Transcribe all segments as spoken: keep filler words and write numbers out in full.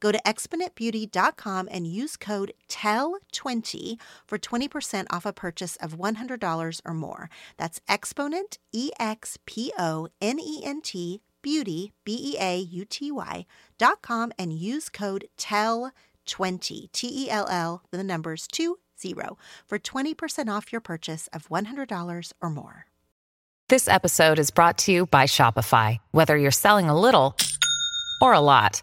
Go to exponent beauty dot com and use code T E L twenty for twenty percent off a purchase of one hundred dollars or more. That's Exponent, E X P O N E N T, Beauty, B E A U T Y, dot com and use code T E L twenty, T E L L, the numbers two zero, for twenty percent off your purchase of one hundred dollars or more. This episode is brought to you by Shopify. Whether you're selling a little or a lot,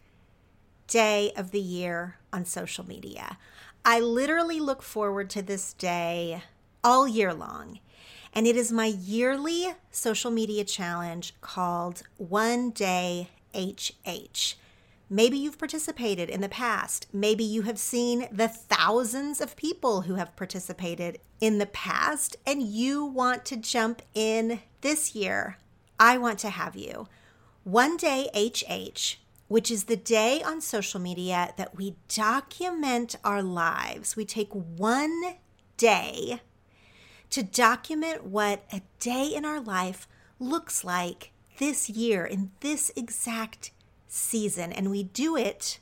day of the year on social media. I literally look forward to this day all year long, and it is my yearly social media challenge called One Day H H. Maybe you've participated in the past. Maybe you have seen the thousands of people who have participated in the past, and you want to jump in this year. I want to have you. One Day H H, which is the day on social media that we document our lives. We take one day to document what a day in our life looks like this year, in this exact season. And we do it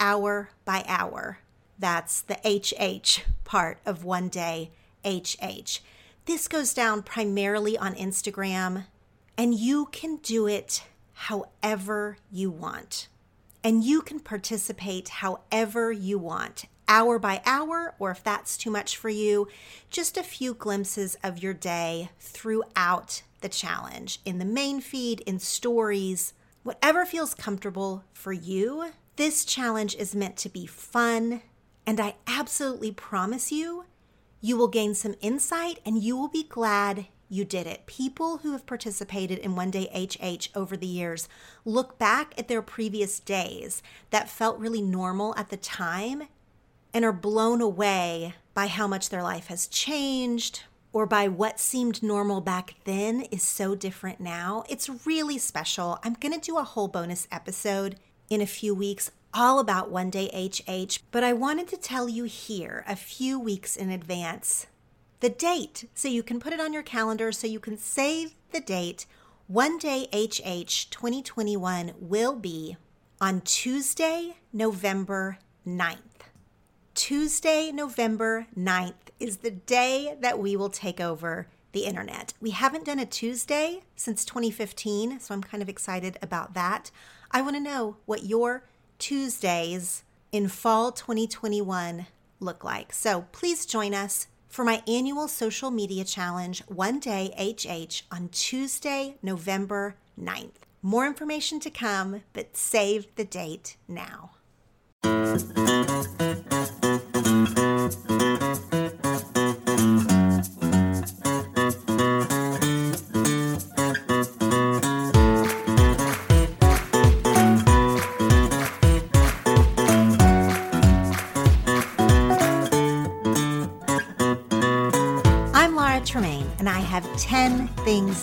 hour by hour. That's the H H part of One Day H H. This goes down primarily on Instagram, and you can do it however you want. And you can participate however you want, hour by hour, or if that's too much for you, just a few glimpses of your day throughout the challenge, in the main feed, in stories, whatever feels comfortable for you. This challenge is meant to be fun, and I absolutely promise you, you will gain some insight and you will be glad you did it. People who have participated in One Day H H over the years look back at their previous days that felt really normal at the time and are blown away by how much their life has changed, or by what seemed normal back then is so different now. It's really special. I'm going to do a whole bonus episode in a few weeks all about One Day H H, but I wanted to tell you here a few weeks in advance the date, so you can put it on your calendar, so you can save the date. One Day H H twenty twenty-one will be on Tuesday, November ninth. Tuesday, November ninth is the day that we will take over the internet. We haven't done a Tuesday since twenty fifteen, so I'm kind of excited about that. I want to know what your Tuesdays in fall twenty twenty-one look like. So please join us for my annual social media challenge, One Day H H, on Tuesday, November ninth. More information to come, but save the date now. have ten things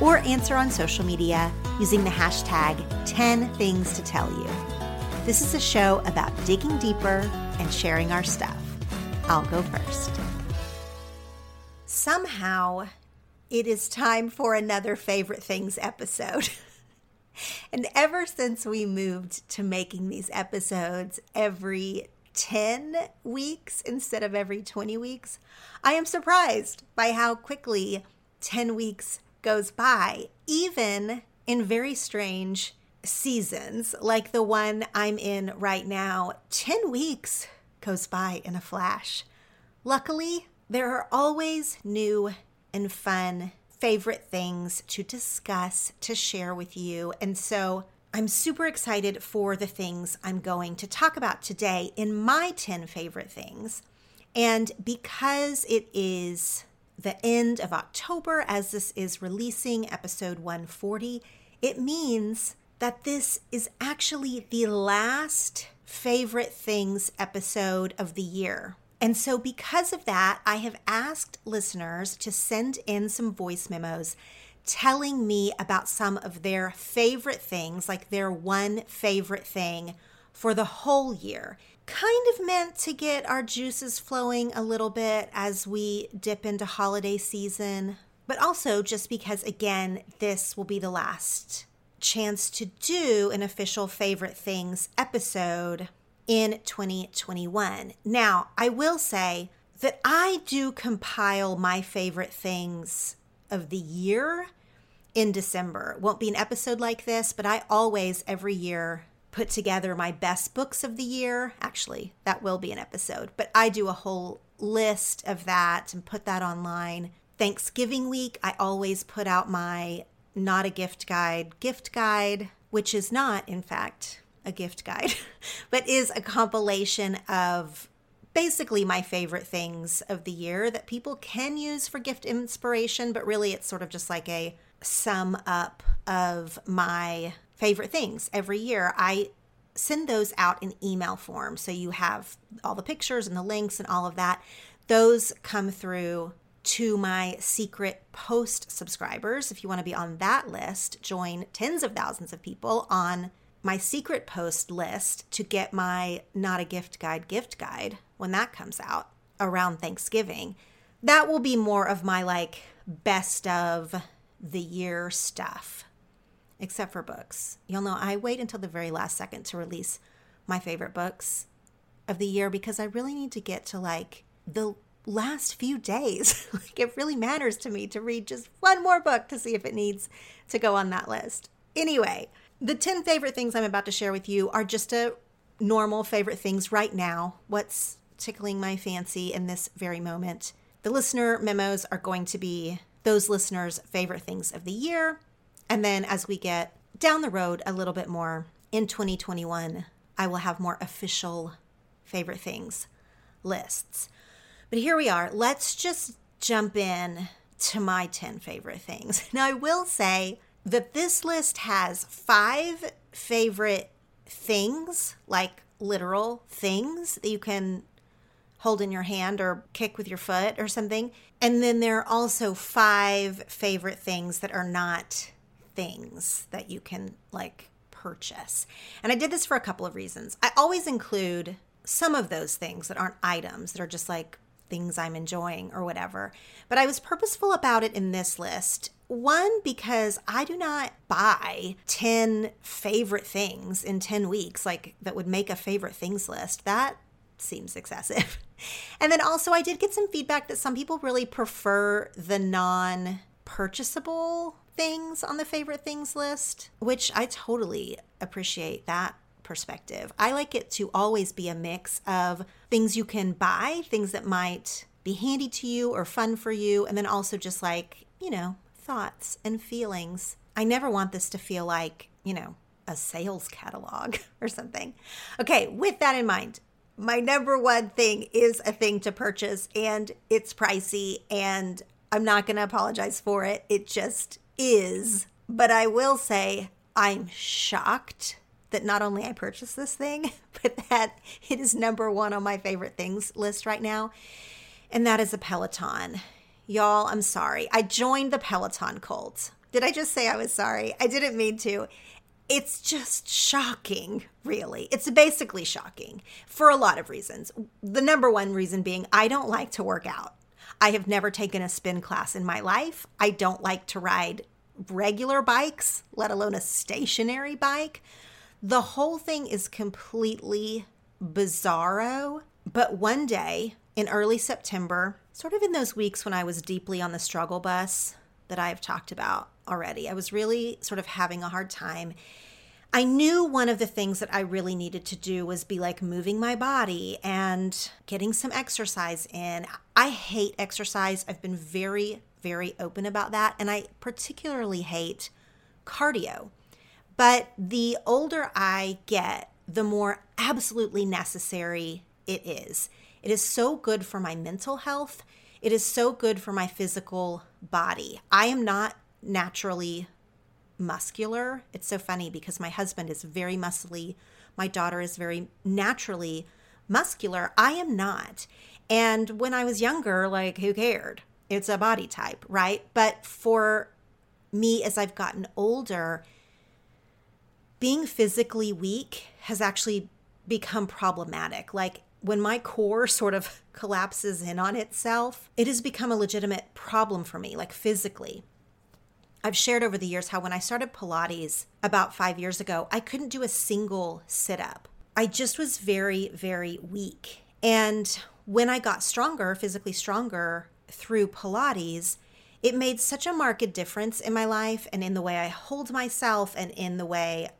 or answer on social media using the hashtag ten things to tell you. This is a show about digging deeper and sharing our stuff. I'll go first. Somehow, it is time for another Favorite Things episode. And ever since we moved to making these episodes every ten weeks instead of every twenty weeks, I am surprised by how quickly ten weeks goes by, even in very strange seasons like the one I'm in right now. ten weeks goes by in a flash. Luckily, there are always new and fun favorite things to discuss, to share with you. And so I'm super excited for the things I'm going to talk about today in my ten favorite things. And because it is the end of October, as this is releasing episode one forty, it means that this is actually the last Favorite Things episode of the year. And so because of that, I have asked listeners to send in some voice memos telling me about some of their favorite things, like their one favorite thing for the whole year. Kind of meant to get our juices flowing a little bit as we dip into holiday season, but also just because, again, this will be the last chance to do an official Favorite Things episode in twenty twenty-one. Now, I will say that I do compile my favorite things of the year in December. It won't be an episode like this, but I always, every year, put together my best books of the year. Actually, that will be an episode, but I do a whole list of that and put that online. Thanksgiving week, I always put out my Not a Gift Guide gift guide, which is not, in fact, a gift guide, but is a compilation of basically my favorite things of the year that people can use for gift inspiration, but really it's sort of just like a sum up of my favorite things every year. I send those out in email form. So you have all the pictures and the links and all of that. Those come through to my secret post subscribers. If you want to be on that list, join tens of thousands of people on my secret post list to get my Not a Gift Guide gift guide when that comes out around Thanksgiving. That will be more of my like best of the year stuff. Except for books. You'll know I wait until the very last second to release my favorite books of the year because I really need to get to like the last few days. Like it really matters to me to read just one more book to see if it needs to go on that list. Anyway, the ten favorite things I'm about to share with you are just a normal favorite things right now. What's tickling my fancy in this very moment. The listener memos are going to be those listeners' favorite things of the year. And then as we get down the road a little bit more in twenty twenty-one, I will have more official favorite things lists. But here we are. Let's just jump in to my ten favorite things. Now, I will say that this list has five favorite things, like literal things that you can hold in your hand or kick with your foot or something. And then there are also five favorite things that are not things that you can like purchase. And I did this for a couple of reasons. I always include some of those things that aren't items, that are just like things I'm enjoying or whatever. But I was purposeful about it in this list. One, because I do not buy ten favorite things in ten weeks, like that would make a favorite things list. That seems excessive. And then also I did get some feedback that some people really prefer the non-purchasable things on the favorite things list, which I totally appreciate that perspective. I like it to always be a mix of things you can buy, things that might be handy to you or fun for you, and then also just like, you know, thoughts and feelings I never want this to feel like, you know, a sales catalog or something. Okay, with that in mind, my number one thing is a thing to purchase, and it's pricey, and I'm not going to apologize for it. It just is. But I will say I'm shocked that not only I purchased this thing, but that it is number one on my favorite things list right now. And that is a Peloton. Y'all, I'm sorry. I joined the Peloton cult. Did I just say I was sorry? I didn't mean to. It's just shocking, really. It's basically shocking for a lot of reasons. The number one reason being I don't like to work out. I have never taken a spin class in my life. I don't like to ride regular bikes, let alone a stationary bike. The whole thing is completely bizarro. But one day in early September, sort of in those weeks when I was deeply on the struggle bus that I've talked about already, I was really sort of having a hard time. I knew one of the things that I really needed to do was be like moving my body and getting some exercise in. I hate exercise. I've been very, very open about that. And I particularly hate cardio. But the older I get, the more absolutely necessary it is. It is so good for my mental health. It is so good for my physical body. I am not naturally muscular. It's so funny because my husband is very muscly. My daughter is very naturally muscular. I am not. And when I was younger, like, who cared? It's a body type, right? But for me, as I've gotten older, being physically weak has actually become problematic. Like, when my core sort of collapses in on itself, it has become a legitimate problem for me, like physically. I've shared over the years how when I started Pilates about five years ago, I couldn't do a single sit-up. I just was very, very weak. And when I got stronger, physically stronger through Pilates, it made such a marked difference in my life and in the way I hold myself and in the way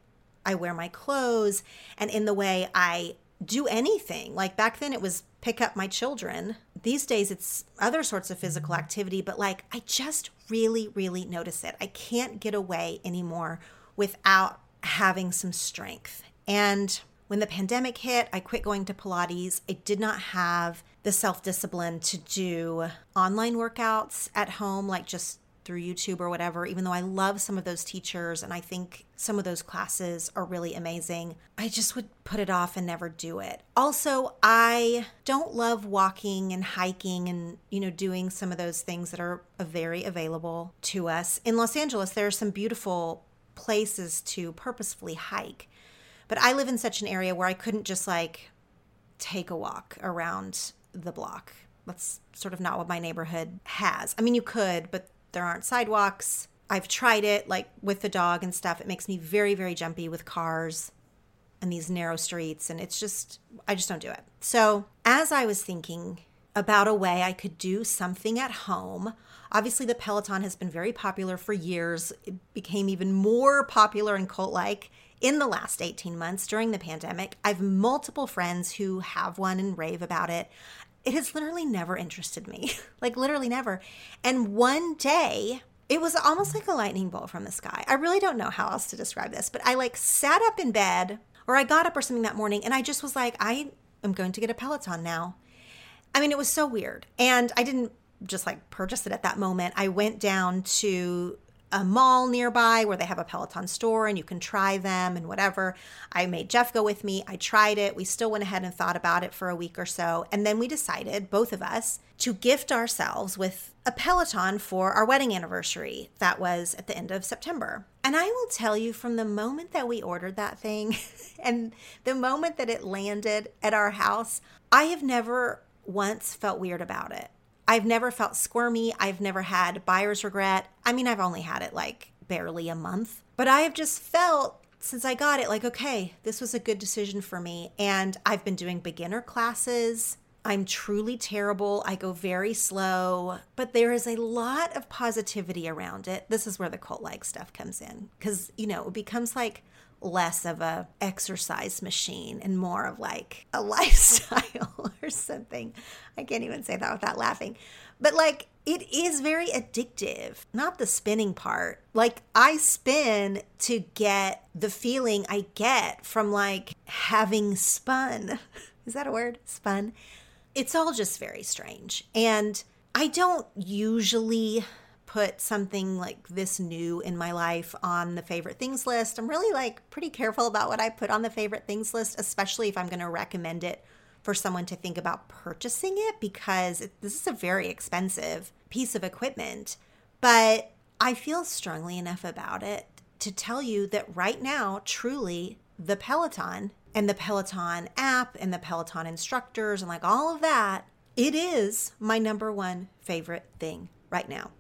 I wear my clothes and in the way I do anything. Like back then it was pick up my children. These days it's other sorts of physical activity, but like I just really, really notice it. I can't get away anymore without having some strength. And when the pandemic hit, I quit going to Pilates. I did not have the self-discipline to do online workouts at home, like just through YouTube or whatever, even though I love some of those teachers and I think some of those classes are really amazing. I just would put it off and never do it. Also, I don't love walking and hiking and, you know, doing some of those things that are very available to us. In Los Angeles, there are some beautiful places to purposefully hike, but I live in such an area where I couldn't just like take a walk around the block. That's sort of not what my neighborhood has. I mean, you could, but there aren't sidewalks. I've tried it like with the dog and stuff. It makes me very, very jumpy with cars and these narrow streets. And it's just, I just don't do it. So as I was thinking about a way I could do something at home, obviously the Peloton has been very popular for years. It became even more popular and cult-like in the last eighteen months during the pandemic. I've multiple friends who have one and rave about it. It has literally never interested me, like literally never. And one day, it was almost like a lightning bolt from the sky. I really don't know how else to describe this, but I like sat up in bed or I got up or something that morning and I just was like, I am going to get a Peloton now. I mean, it was so weird. And I didn't just like purchase it at that moment. I went down to a mall nearby where they have a Peloton store and you can try them and whatever. I made Jeff go with me. I tried it. We still went ahead and thought about it for a week or so. And then we decided, both of us, to gift ourselves with a Peloton for our wedding anniversary. That was at the end of September. And I will tell you, from the moment that we ordered that thing and the moment that it landed at our house, I have never once felt weird about it. I've never felt squirmy. I've never had buyer's regret. I mean, I've only had it like barely a month, but I have just felt since I got it like, okay, this was a good decision for me. And I've been doing beginner classes. I'm truly terrible. I go very slow, but there is a lot of positivity around it. This is where the cult-like stuff comes in because, you know, it becomes like less of a exercise machine and more of like a lifestyle or something. I can't even say that without laughing. But like it is very addictive. Not the spinning part. Like, I spin to get the feeling I get from, like, having spun. Is that a word? Spun. It's all just very strange. And I don't usually put something like this new in my life on the favorite things list. I'm really, like, pretty careful about what I put on the favorite things list, especially if I'm going to recommend it for someone to think about purchasing it, because it, this is a very expensive piece of equipment. But I feel strongly enough about it to tell you that right now, truly, the Peloton and the Peloton app and the Peloton instructors and like all of that, it is my number one favorite thing right now.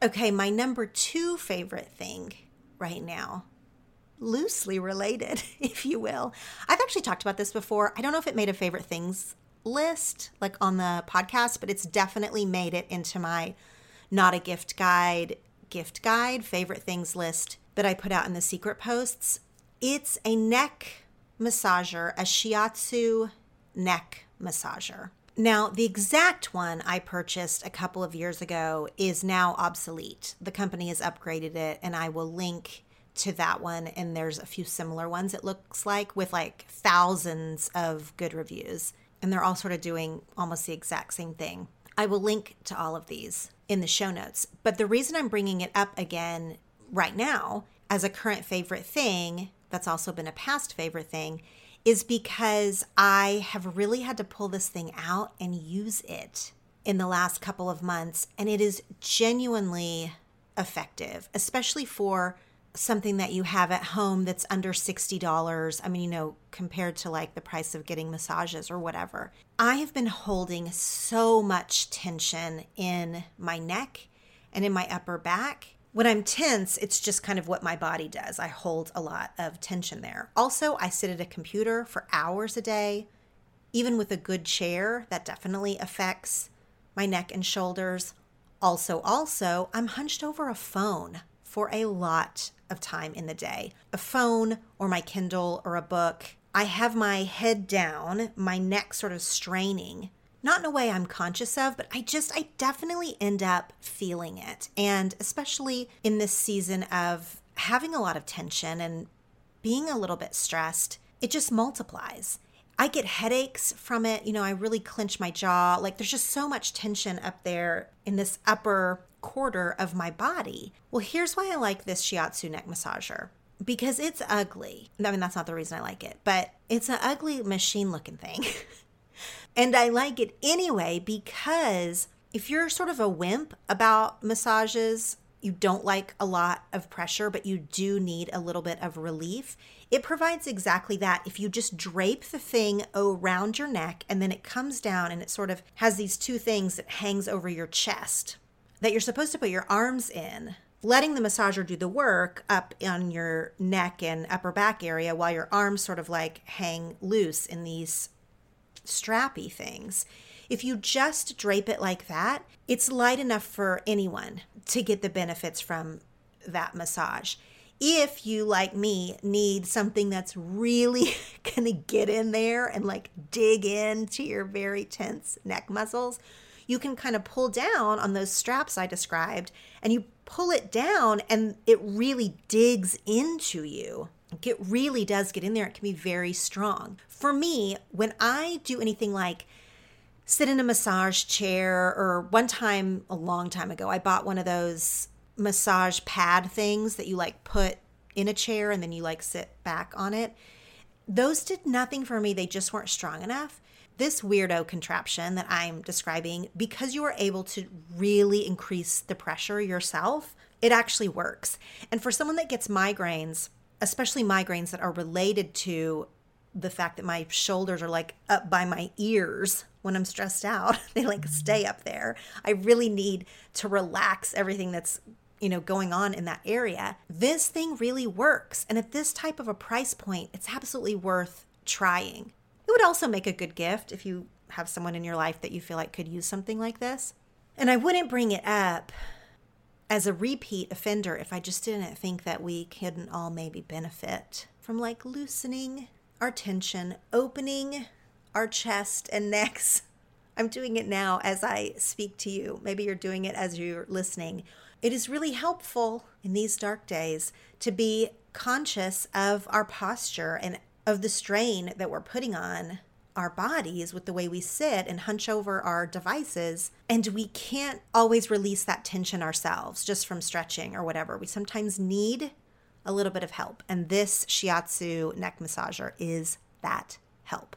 Okay, my number two favorite thing right now, loosely related, if you will. I've actually talked about this before. I don't know if it made a favorite things list, like on the podcast, but it's definitely made it into my Not a Gift Guide, gift guide, favorite things list that I put out in the secret posts. It's a neck massager, a shiatsu neck massager. Now, the exact one I purchased a couple of years ago is now obsolete. The company has upgraded it, and I will link to that one, and there's a few similar ones, it looks like, with like thousands of good reviews, and they're all sort of doing almost the exact same thing. I will link to all of these in the show notes, but the reason I'm bringing it up again right now as a current favorite thing that's also been a past favorite thing is because I have really had to pull this thing out and use it in the last couple of months, and it is genuinely effective, especially for something that you have at home that's under sixty dollars. I mean, you know, compared to like the price of getting massages or whatever. I have been holding so much tension in my neck and in my upper back. When I'm tense, it's just kind of what my body does. I hold a lot of tension there. Also, I sit at a computer for hours a day. Even with a good chair, that definitely affects my neck and shoulders. Also, also, I'm hunched over a phone for a lot of time in the day. A phone or my Kindle or a book. I have my head down, my neck sort of straining. Not in a way I'm conscious of, but I just, I definitely end up feeling it. And especially in this season of having a lot of tension and being a little bit stressed, it just multiplies. I get headaches from it. You know, I really clench my jaw. Like, there's just so much tension up there in this upper quarter of my body. Well, here's why I like this shiatsu neck massager, because it's ugly. I mean, that's not the reason I like it, but it's an ugly machine looking thing. And I like it anyway, because if you're sort of a wimp about massages, you don't like a lot of pressure, but you do need a little bit of relief. It provides exactly that. If you just drape the thing around your neck and then it comes down and it sort of has these two things that hangs over your chest that you're supposed to put your arms in, letting the massager do the work up on your neck and upper back area while your arms sort of like hang loose in these strappy things. If you just drape it like that, it's light enough for anyone to get the benefits from that massage. If you, like me, need something that's really going to get in there and like dig into your very tense neck muscles, you can kind of pull down on those straps I described, and you pull it down and it really digs into you. It really does get in there. It can be very strong. For me, when I do anything like sit in a massage chair, or one time a long time ago, I bought one of those massage pad things that you like put in a chair and then you like sit back on it. Those did nothing for me. They just weren't strong enough. This weirdo contraption that I'm describing, because you are able to really increase the pressure yourself, it actually works. And for someone that gets migraines, especially migraines that are related to the fact that my shoulders are like up by my ears when I'm stressed out, they like stay up there. I really need to relax everything that's, you know, going on in that area. This thing really works. And at this type of a price point, it's absolutely worth trying. It would also make a good gift if you have someone in your life that you feel like could use something like this. And I wouldn't bring it up as a repeat offender if I just didn't think that we couldn't all maybe benefit from like loosening our tension, opening our chest and necks I'm doing it now as I speak to you. Maybe you're doing it as you're listening. It is really helpful in these dark days to be conscious of our posture and of the strain that we're putting on our bodies with the way we sit and hunch over our devices. And we can't always release that tension ourselves just from stretching or whatever. We sometimes need a little bit of help. And this shiatsu neck massager is that help.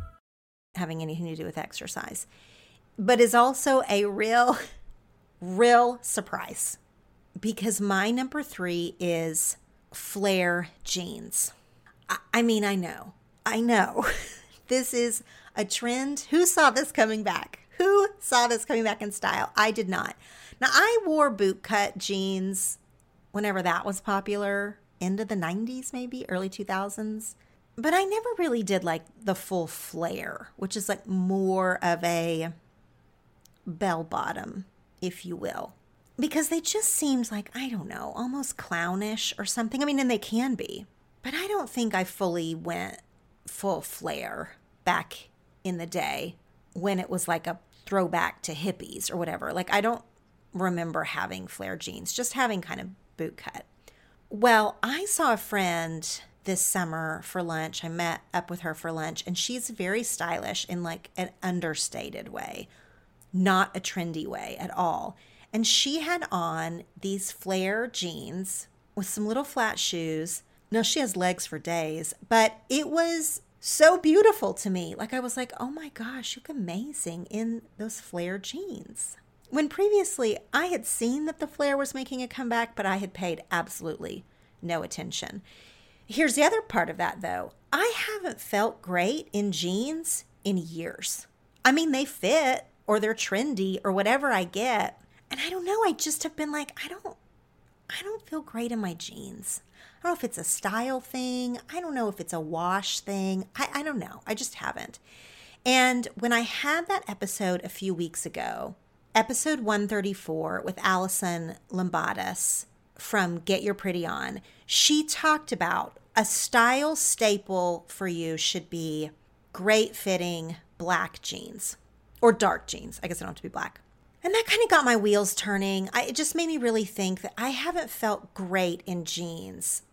Having anything to do with exercise, but is also a real, real surprise because my number three is flare jeans. I, I mean, I know, I know this is a trend. Who saw this coming back? Who saw this coming back in style? I did not. Now, I wore bootcut jeans whenever that was popular, end of the nineties, maybe early two thousands. But I never really did like the full flare, which is like more of a bell bottom, if you will, because they just seemed like, I don't know, almost clownish or something. I mean, and they can be, but I don't think I fully went full flare back in the day when it was like a throwback to hippies or whatever. Like, I don't remember having flare jeans, just having kind of boot cut. Well, I saw a friend this summer for lunch. I met up with her for lunch, and she's very stylish in like an understated way, not a trendy way at all. And she had on these flare jeans with some little flat shoes. Now, she has legs for days, but it was so beautiful to me. Like, I was like, oh my gosh, you look amazing in those flare jeans. When previously I had seen that the flare was making a comeback, but I had paid absolutely no attention. Here's the other part of that, though. I haven't felt great in jeans in years. I mean, they fit or they're trendy or whatever I get. And I don't know. I just have been like, I don't, I don't feel great in my jeans. I don't know if it's a style thing. I don't know if it's a wash thing. I, I don't know. I just haven't. And when I had that episode a few weeks ago, episode one thirty-four with Allison Lombardis from Get Your Pretty On, she talked about a style staple for you should be great fitting black jeans or dark jeans. I guess they don't have to be black. And that kind of got my wheels turning. I, it just made me really think that I haven't felt great in jeans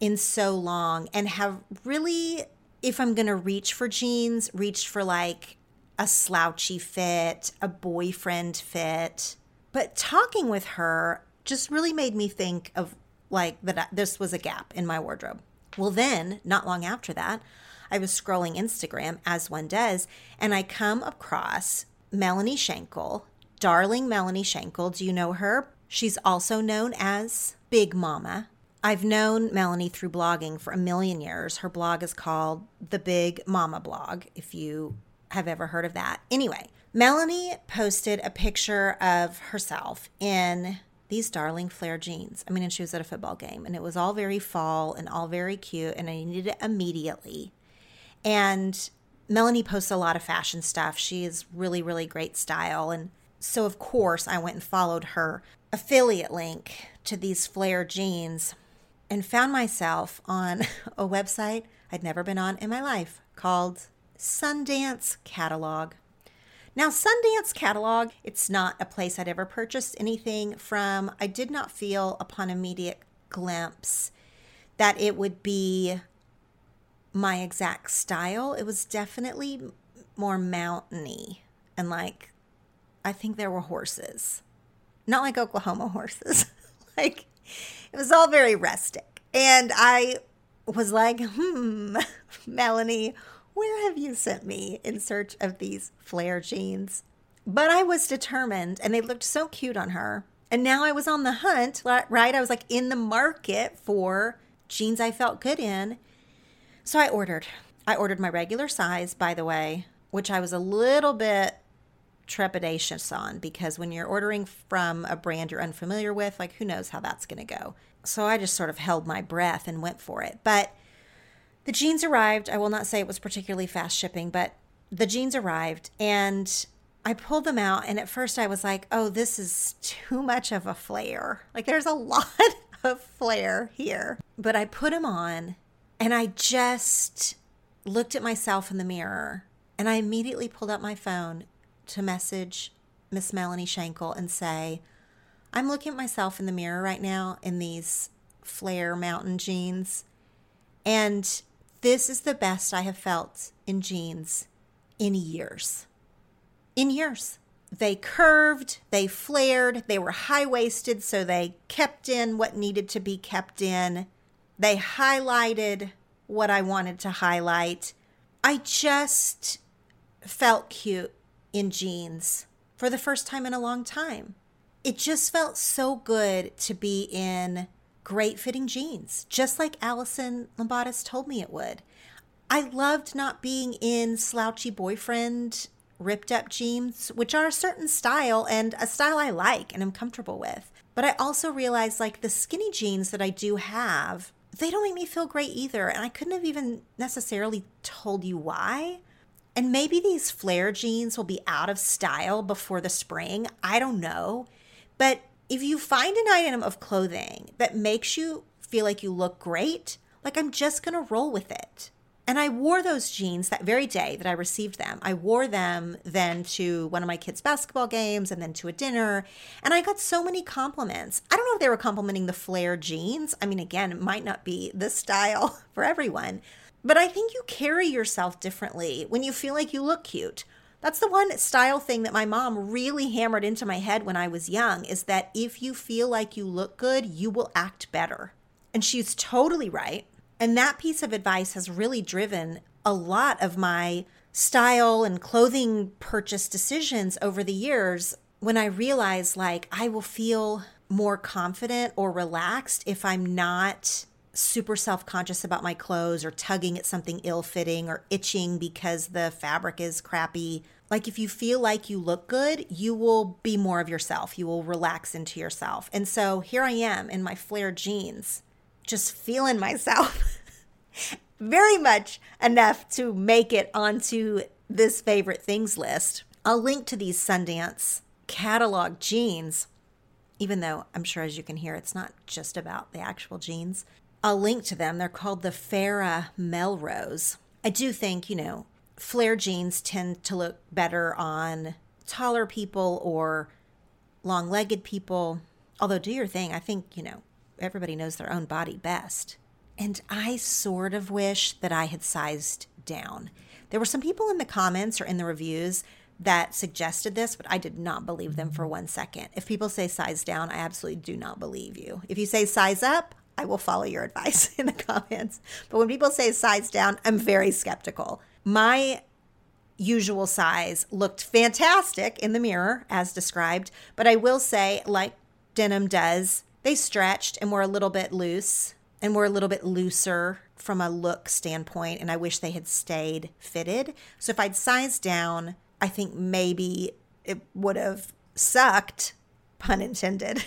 in so long and have really, if I'm going to reach for jeans, reached for like a slouchy fit, a boyfriend fit. But talking with her just really made me think of like that this was a gap in my wardrobe. Well, then, not long after that, I was scrolling Instagram, as one does, and I come across Melanie Shankle, darling Melanie Shankle. Do you know her? She's also known as Big Mama. I've known Melanie through blogging for a million years. Her blog is called The Big Mama Blog, if you have ever heard of that. Anyway, Melanie posted a picture of herself in these darling flare jeans. I mean, and she was at a football game, and it was all very fall and all very cute, and I needed it immediately. And Melanie posts a lot of fashion stuff. She is really, really great style. And so, of course, I went and followed her affiliate link to these flare jeans and found myself on a website I'd never been on in my life called Sundance Catalog. Now, Sundance Catalog, it's not a place I'd ever purchased anything from. I did not feel upon immediate glimpse that it would be my exact style. It was definitely more mountainy and like, I think there were horses. Not like Oklahoma horses. Like, it was all very rustic. And I was like, hmm, Melanie, where have you sent me in search of these flare jeans? But I was determined, and they looked so cute on her. And now I was on the hunt, right? I was like in the market for jeans I felt good in. So I ordered. I ordered my regular size, by the way, which I was a little bit trepidatious on, because when you're ordering from a brand you're unfamiliar with, like, who knows how that's going to go. So I just sort of held my breath and went for it. But the jeans arrived. I will not say it was particularly fast shipping, but the jeans arrived, and I pulled them out, and at first I was like, oh, this is too much of a flare. Like, there's a lot of flare here. But I put them on, and I just looked at myself in the mirror, and I immediately pulled out my phone to message Miss Melanie Shankle and say, I'm looking at myself in the mirror right now in these flare mountain jeans, and this is the best I have felt in jeans in years. In years. They curved, they flared, they were high-waisted, so they kept in what needed to be kept in. They highlighted what I wanted to highlight. I just felt cute in jeans for the first time in a long time. It just felt so good to be in great fitting jeans, just like Allison Lombardis told me it would. I loved not being in slouchy boyfriend ripped up jeans, which are a certain style and a style I like and I'm comfortable with. But I also realized, like, the skinny jeans that I do have, they don't make me feel great either. And I couldn't have even necessarily told you why. And maybe these flare jeans will be out of style before the spring. I don't know. But if you find an item of clothing that makes you feel like you look great, like, I'm just going to roll with it. And I wore those jeans that very day that I received them. I wore them then to one of my kids' basketball games and then to a dinner. And I got so many compliments. I don't know if they were complimenting the flare jeans. I mean, again, it might not be the style for everyone. But I think you carry yourself differently when you feel like you look cute. That's the one style thing that my mom really hammered into my head when I was young, is that if you feel like you look good, you will act better. And she's totally right. And that piece of advice has really driven a lot of my style and clothing purchase decisions over the years, when I realized, like, I will feel more confident or relaxed if I'm not super self-conscious about my clothes or tugging at something ill-fitting or itching because the fabric is crappy. Like, if you feel like you look good, you will be more of yourself. You will relax into yourself. And so here I am in my flared jeans, just feeling myself very much enough to make it onto this favorite things list. I'll link to these Sundance catalog jeans, even though I'm sure, as you can hear, it's not just about the actual jeans. I'll link to them. They're called the Farah Melrose. I do think, you know, flare jeans tend to look better on taller people or long-legged people. Although, do your thing. I think, you know, everybody knows their own body best. And I sort of wish that I had sized down. There were some people in the comments or in the reviews that suggested this, but I did not believe them for one second. If people say size down, I absolutely do not believe you. If you say size up, I will follow your advice in the comments. But when people say size down, I'm very skeptical. My usual size looked fantastic in the mirror, as described. But I will say, like denim does, they stretched and were a little bit loose and were a little bit looser from a look standpoint, and I wish they had stayed fitted. So if I'd sized down, I think maybe it would have sucked, pun intended,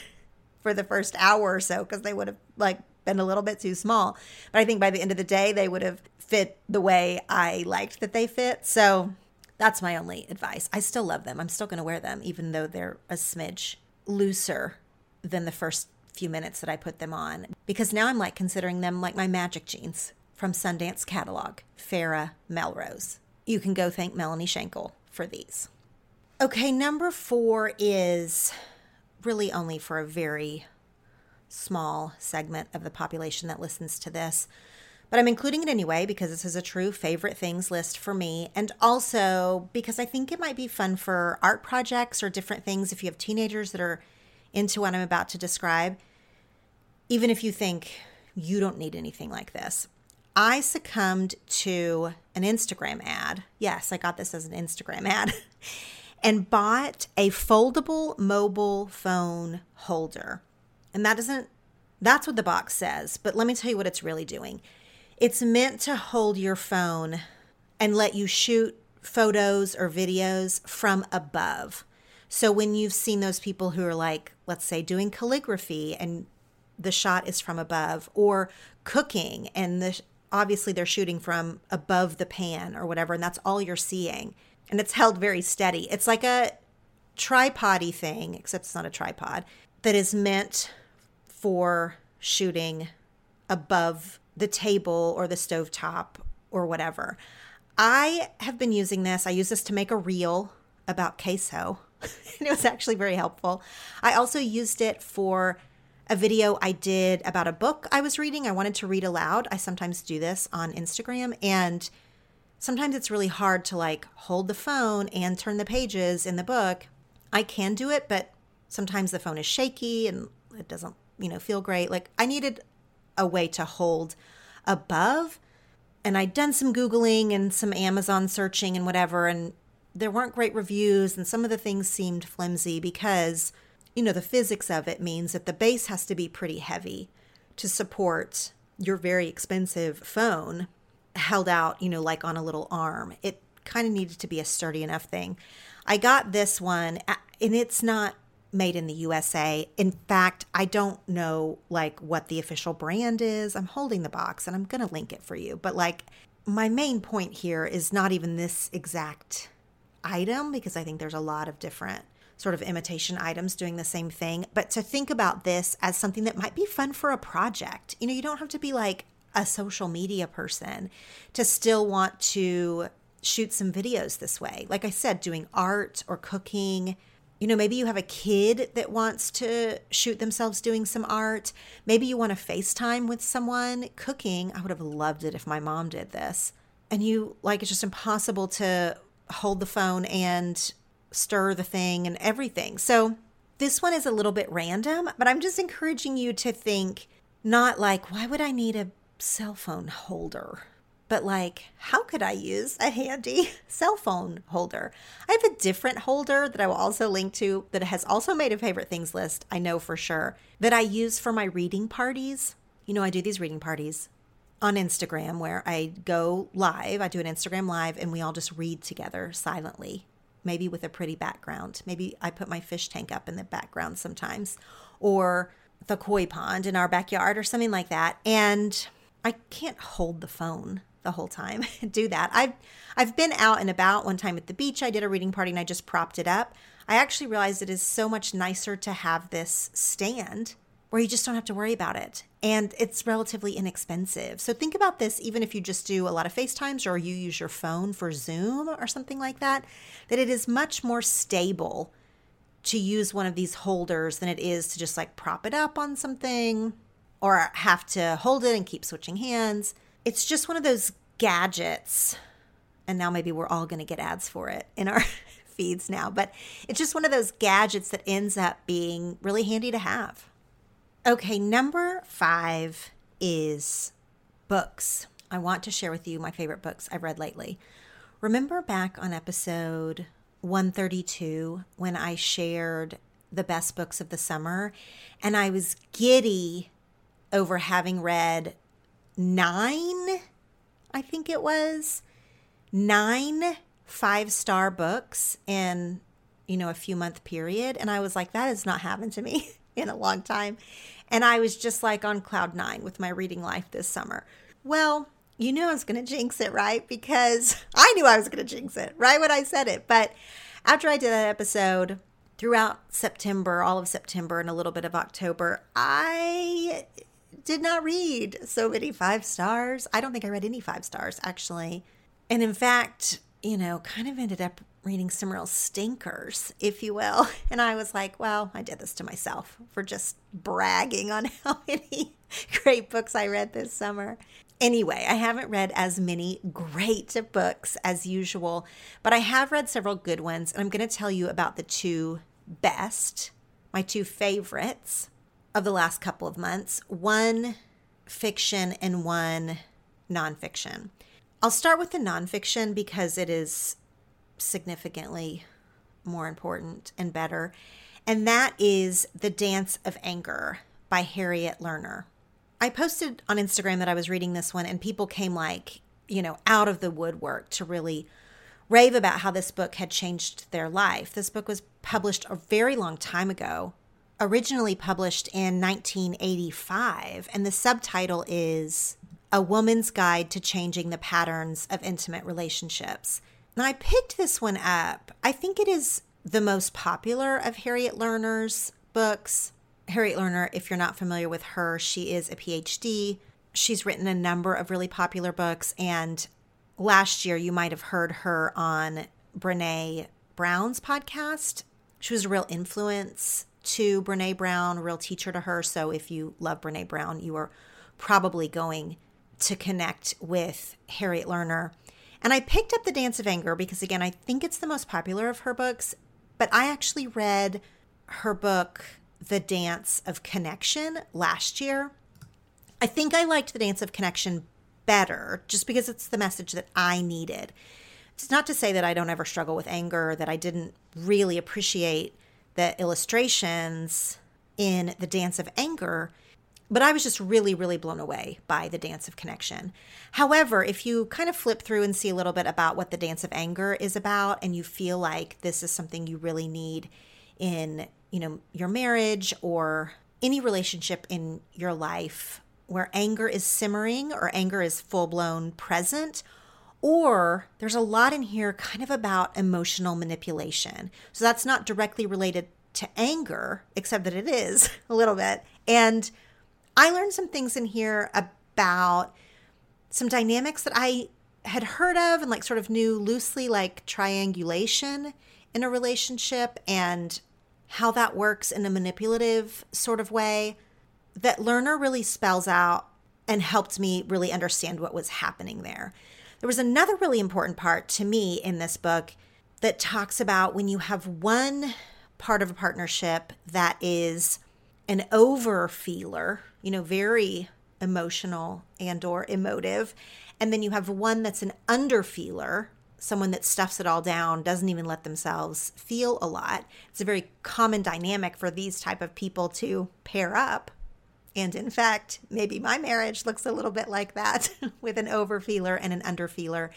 for the first hour or so, because they would have, like, been a little bit too small. But I think by the end of the day, they would have fit the way I liked that they fit. So that's my only advice. I still love them. I'm still going to wear them, even though they're a smidge looser than the first few minutes that I put them on, because now I'm like considering them like my magic jeans from Sundance Catalog, Farah Melrose. You can go thank Melanie Shankle for these. Okay, number four is really only for a very small segment of the population that listens to this, but I'm including it anyway because this is a true favorite things list for me, and also because I think it might be fun for art projects or different things if you have teenagers that are into what I'm about to describe, even if you think you don't need anything like this. I succumbed to an Instagram ad. Yes, I got this as an Instagram ad and bought a foldable mobile phone holder. And that isn't, that's what the box says, but let me tell you what it's really doing. It's meant to hold your phone and let you shoot photos or videos from above. So when you've seen those people who are like, let's say, doing calligraphy and the shot is from above, or cooking and the obviously they're shooting from above the pan or whatever, and that's all you're seeing. And it's held very steady. It's like a tripod-y thing, except it's not a tripod, that is meant for shooting above the table or the stovetop or whatever. I have been using this. I use this to make a reel about queso. It was actually very helpful. I also used it for a video I did about a book I was reading. I wanted to read aloud. I sometimes do this on Instagram, and sometimes it's really hard to like hold the phone and turn the pages in the book. I can do it, but sometimes the phone is shaky and it doesn't, you know, feel great. Like I needed a way to hold above, and I'd done some Googling and some Amazon searching and whatever, and there weren't great reviews, and some of the things seemed flimsy because, you know, the physics of it means that the base has to be pretty heavy to support your very expensive phone held out, you know, like on a little arm. It kind of needed to be a sturdy enough thing. I got this one, and it's not made in the U S A. In fact, I don't know like what the official brand is. I'm holding the box and I'm going to link it for you. But like my main point here is not even this exact item, because I think there's a lot of different sort of imitation items doing the same thing. But to think about this as something that might be fun for a project. You know, you don't have to be like a social media person to still want to shoot some videos this way. Like I said, doing art or cooking. You know, maybe you have a kid that wants to shoot themselves doing some art. Maybe you want to FaceTime with someone cooking. I would have loved it if my mom did this. And you, like, it's just impossible to hold the phone and stir the thing and everything. So this one is a little bit random, but I'm just encouraging you to think not like, why would I need a cell phone holder? But like, how could I use a handy cell phone holder? I have a different holder that I will also link to that has also made a favorite things list, I know for sure, that I use for my reading parties. You know, I do these reading parties on Instagram where I go live. I do an Instagram live and we all just read together silently, maybe with a pretty background. Maybe I put my fish tank up in the background sometimes, or the koi pond in our backyard or something like that. And I can't hold the phone the whole time. Do that. I've I've been out and about. One time at the beach, I did a reading party and I just propped it up. I actually realized it is so much nicer to have this stand where you just don't have to worry about it. And it's relatively inexpensive. So think about this, even if you just do a lot of FaceTimes or you use your phone for Zoom or something like that, that it is much more stable to use one of these holders than it is to just like prop it up on something or have to hold it and keep switching hands. It's just one of those gadgets, and now maybe we're all going to get ads for it in our feeds now, but it's just one of those gadgets that ends up being really handy to have. Okay, number five is books. I want to share with you my favorite books I've read lately. Remember back on episode one thirty-two when I shared the best books of the summer, and I was giddy over having read Nine, I think it was, nine five-star books in, you know, a few month period. And I was like, that has not happened to me in a long time. And I was just like on cloud nine with my reading life this summer. Well, you know I was going to jinx it, right? Because I knew I was going to jinx it right when I said it. But after I did that episode, throughout September, all of September and a little bit of October, I did not read so many five stars. I don't think I read any five stars, actually. And in fact, you know, kind of ended up reading some real stinkers, if you will. And I was like, well, I did this to myself for just bragging on how many great books I read this summer. Anyway, I haven't read as many great books as usual, but I have read several good ones. And I'm going to tell you about the two best, my two favorites of the last couple of months, one fiction and one nonfiction. I'll start with the nonfiction because it is significantly more important and better. And that is The Dance of Anger by Harriet Lerner. I posted on Instagram that I was reading this one, and people came like, you know, out of the woodwork to really rave about how this book had changed their life. This book was published a very long time ago, originally published in nineteen eighty-five, and the subtitle is A Woman's Guide to Changing the Patterns of Intimate Relationships. Now, I picked this one up. I think it is the most popular of Harriet Lerner's books. Harriet Lerner, if you're not familiar with her, she is a P H D. She's written a number of really popular books, and last year you might have heard her on Brene Brown's podcast. She was a real influence to Brene Brown, a real teacher to her. So if you love Brene Brown, you are probably going to connect with Harriet Lerner. And I picked up The Dance of Anger because, again, I think it's the most popular of her books, but I actually read her book, The Dance of Connection, last year. I think I liked The Dance of Connection better just because it's the message that I needed. It's not to say that I don't ever struggle with anger, that I didn't really appreciate the illustrations in The Dance of Anger, but I was just really, really blown away by The Dance of Connection. However, if you kind of flip through and see a little bit about what The Dance of Anger is about, and you feel like this is something you really need in, you know, your marriage or any relationship in your life where anger is simmering or anger is full-blown present, or there's a lot in here kind of about emotional manipulation. So that's not directly related to anger, except that it is a little bit. And I learned some things in here about some dynamics that I had heard of and like sort of knew loosely, like triangulation in a relationship and how that works in a manipulative sort of way that Lerner really spells out and helped me really understand what was happening there. There was another really important part to me in this book that talks about when you have one part of a partnership that is an overfeeler, you know, very emotional and or emotive, and then you have one that's an underfeeler, someone that stuffs it all down, doesn't even let themselves feel a lot. It's a very common dynamic for these type of people to pair up. And in fact, maybe my marriage looks a little bit like that with an overfeeler and an underfeeler.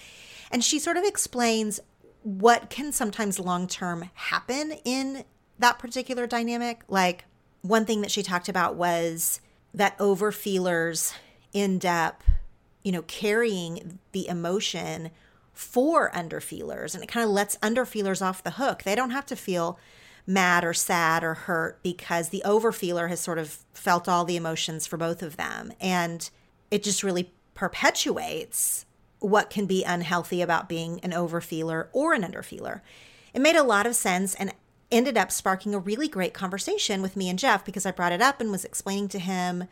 And she sort of explains what can sometimes long-term happen in that particular dynamic. Like one thing that she talked about was that overfeelers end up, you know, carrying the emotion for underfeelers, and it kind of lets underfeelers off the hook. They don't have to feel mad or sad or hurt because the overfeeler has sort of felt all the emotions for both of them. And it just really perpetuates what can be unhealthy about being an overfeeler or an underfeeler. It made a lot of sense and ended up sparking a really great conversation with me and Jeff because I brought it up and was explaining to him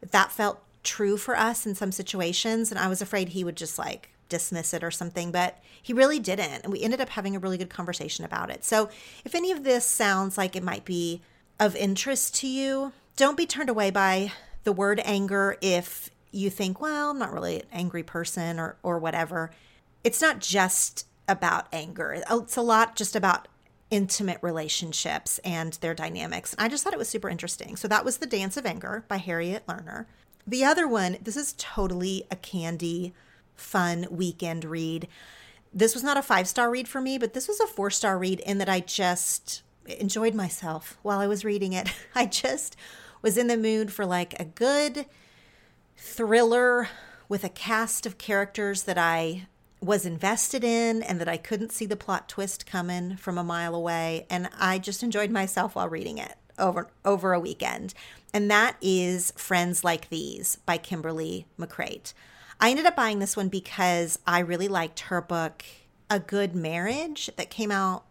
that, that felt true for us in some situations. And I was afraid he would just like dismiss it or something, but he really didn't. And we ended up having a really good conversation about it. So if any of this sounds like it might be of interest to you, don't be turned away by the word anger if you think, well, I'm not really an angry person or or whatever. It's not just about anger. It's a lot just about intimate relationships and their dynamics. And I just thought it was super interesting. So that was The Dance of Anger by Harriet Lerner. The other one, this is totally a candy fun weekend read. This was not a five-star read for me, but this was a four-star read in that I just enjoyed myself while I was reading it. I just was in the mood for like a good thriller with a cast of characters that I was invested in and that I couldn't see the plot twist coming from a mile away. And I just enjoyed myself while reading it over, over a weekend. And that is Friends Like These by Kimberly McCreight. I ended up buying this one because I really liked her book, A Good Marriage, that came out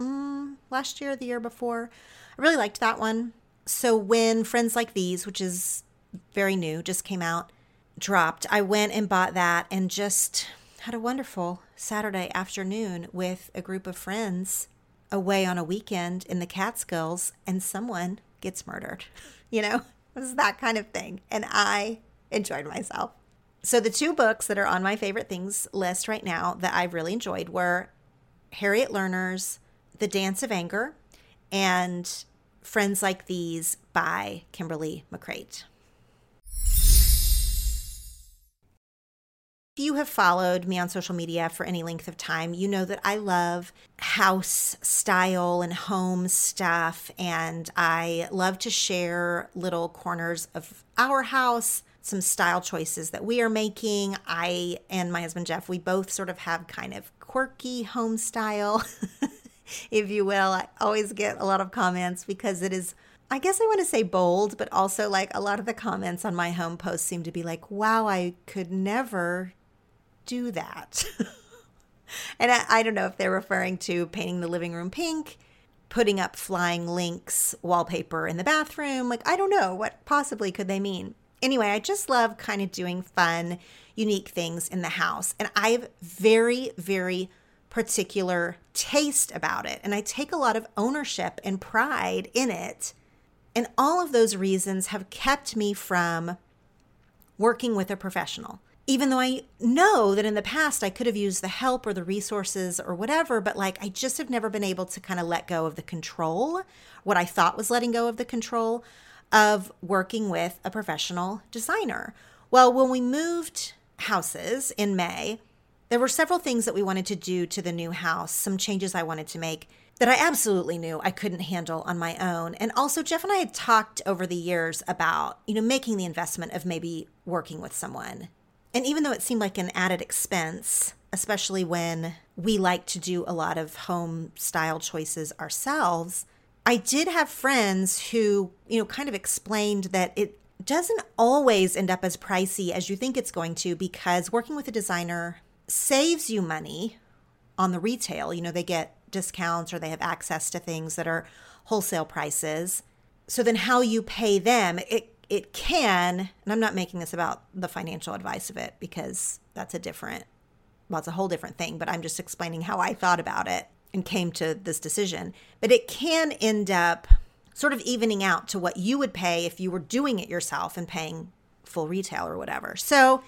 mm, last year, the year before. I really liked that one. So when Friends Like These, which is very new, just came out, dropped, I went and bought that and just had a wonderful Saturday afternoon with a group of friends away on a weekend in the Catskills, and someone gets murdered. You know, it was that kind of thing. And I enjoyed myself. So the two books that are on my favorite things list right now that I've really enjoyed were Harriet Lerner's The Dance of Anger and Friends Like These by Kimberly McCreight. If you have followed me on social media for any length of time, you know that I love house style and home stuff, and I love to share little corners of our house, some style choices that we are making. I and my husband Jeff, we both sort of have kind of quirky home style, if you will. I always get a lot of comments because it is, I guess I want to say bold, but also like a lot of the comments on my home posts seem to be like, wow, I could never do that. And I, I don't know if they're referring to painting the living room pink, putting up flying links wallpaper in the bathroom. Like, I don't know what possibly could they mean. Anyway, I just love kind of doing fun, unique things in the house. And I have very, very particular taste about it. And I take a lot of ownership and pride in it. And all of those reasons have kept me from working with a professional. Even though I know that in the past I could have used the help or the resources or whatever, but like I just have never been able to kind of let go of the control, what I thought was letting go of the control of working with a professional designer. Well, when we moved houses in May, there were several things that we wanted to do to the new house, some changes I wanted to make that I absolutely knew I couldn't handle on my own. And also Jeff and I had talked over the years about, you know, making the investment of maybe working with someone. And even though it seemed like an added expense, especially when we like to do a lot of home style choices ourselves, I did have friends who, you know, kind of explained that it doesn't always end up as pricey as you think it's going to, because working with a designer saves you money on the retail. You know, they get discounts or they have access to things that are wholesale prices. So then how you pay them, it it can, and I'm not making this about the financial advice of it because that's a different, well, it's a whole different thing, but I'm just explaining how I thought about it and came to this decision. But it can end up sort of evening out to what you would pay if you were doing it yourself and paying full retail or whatever. So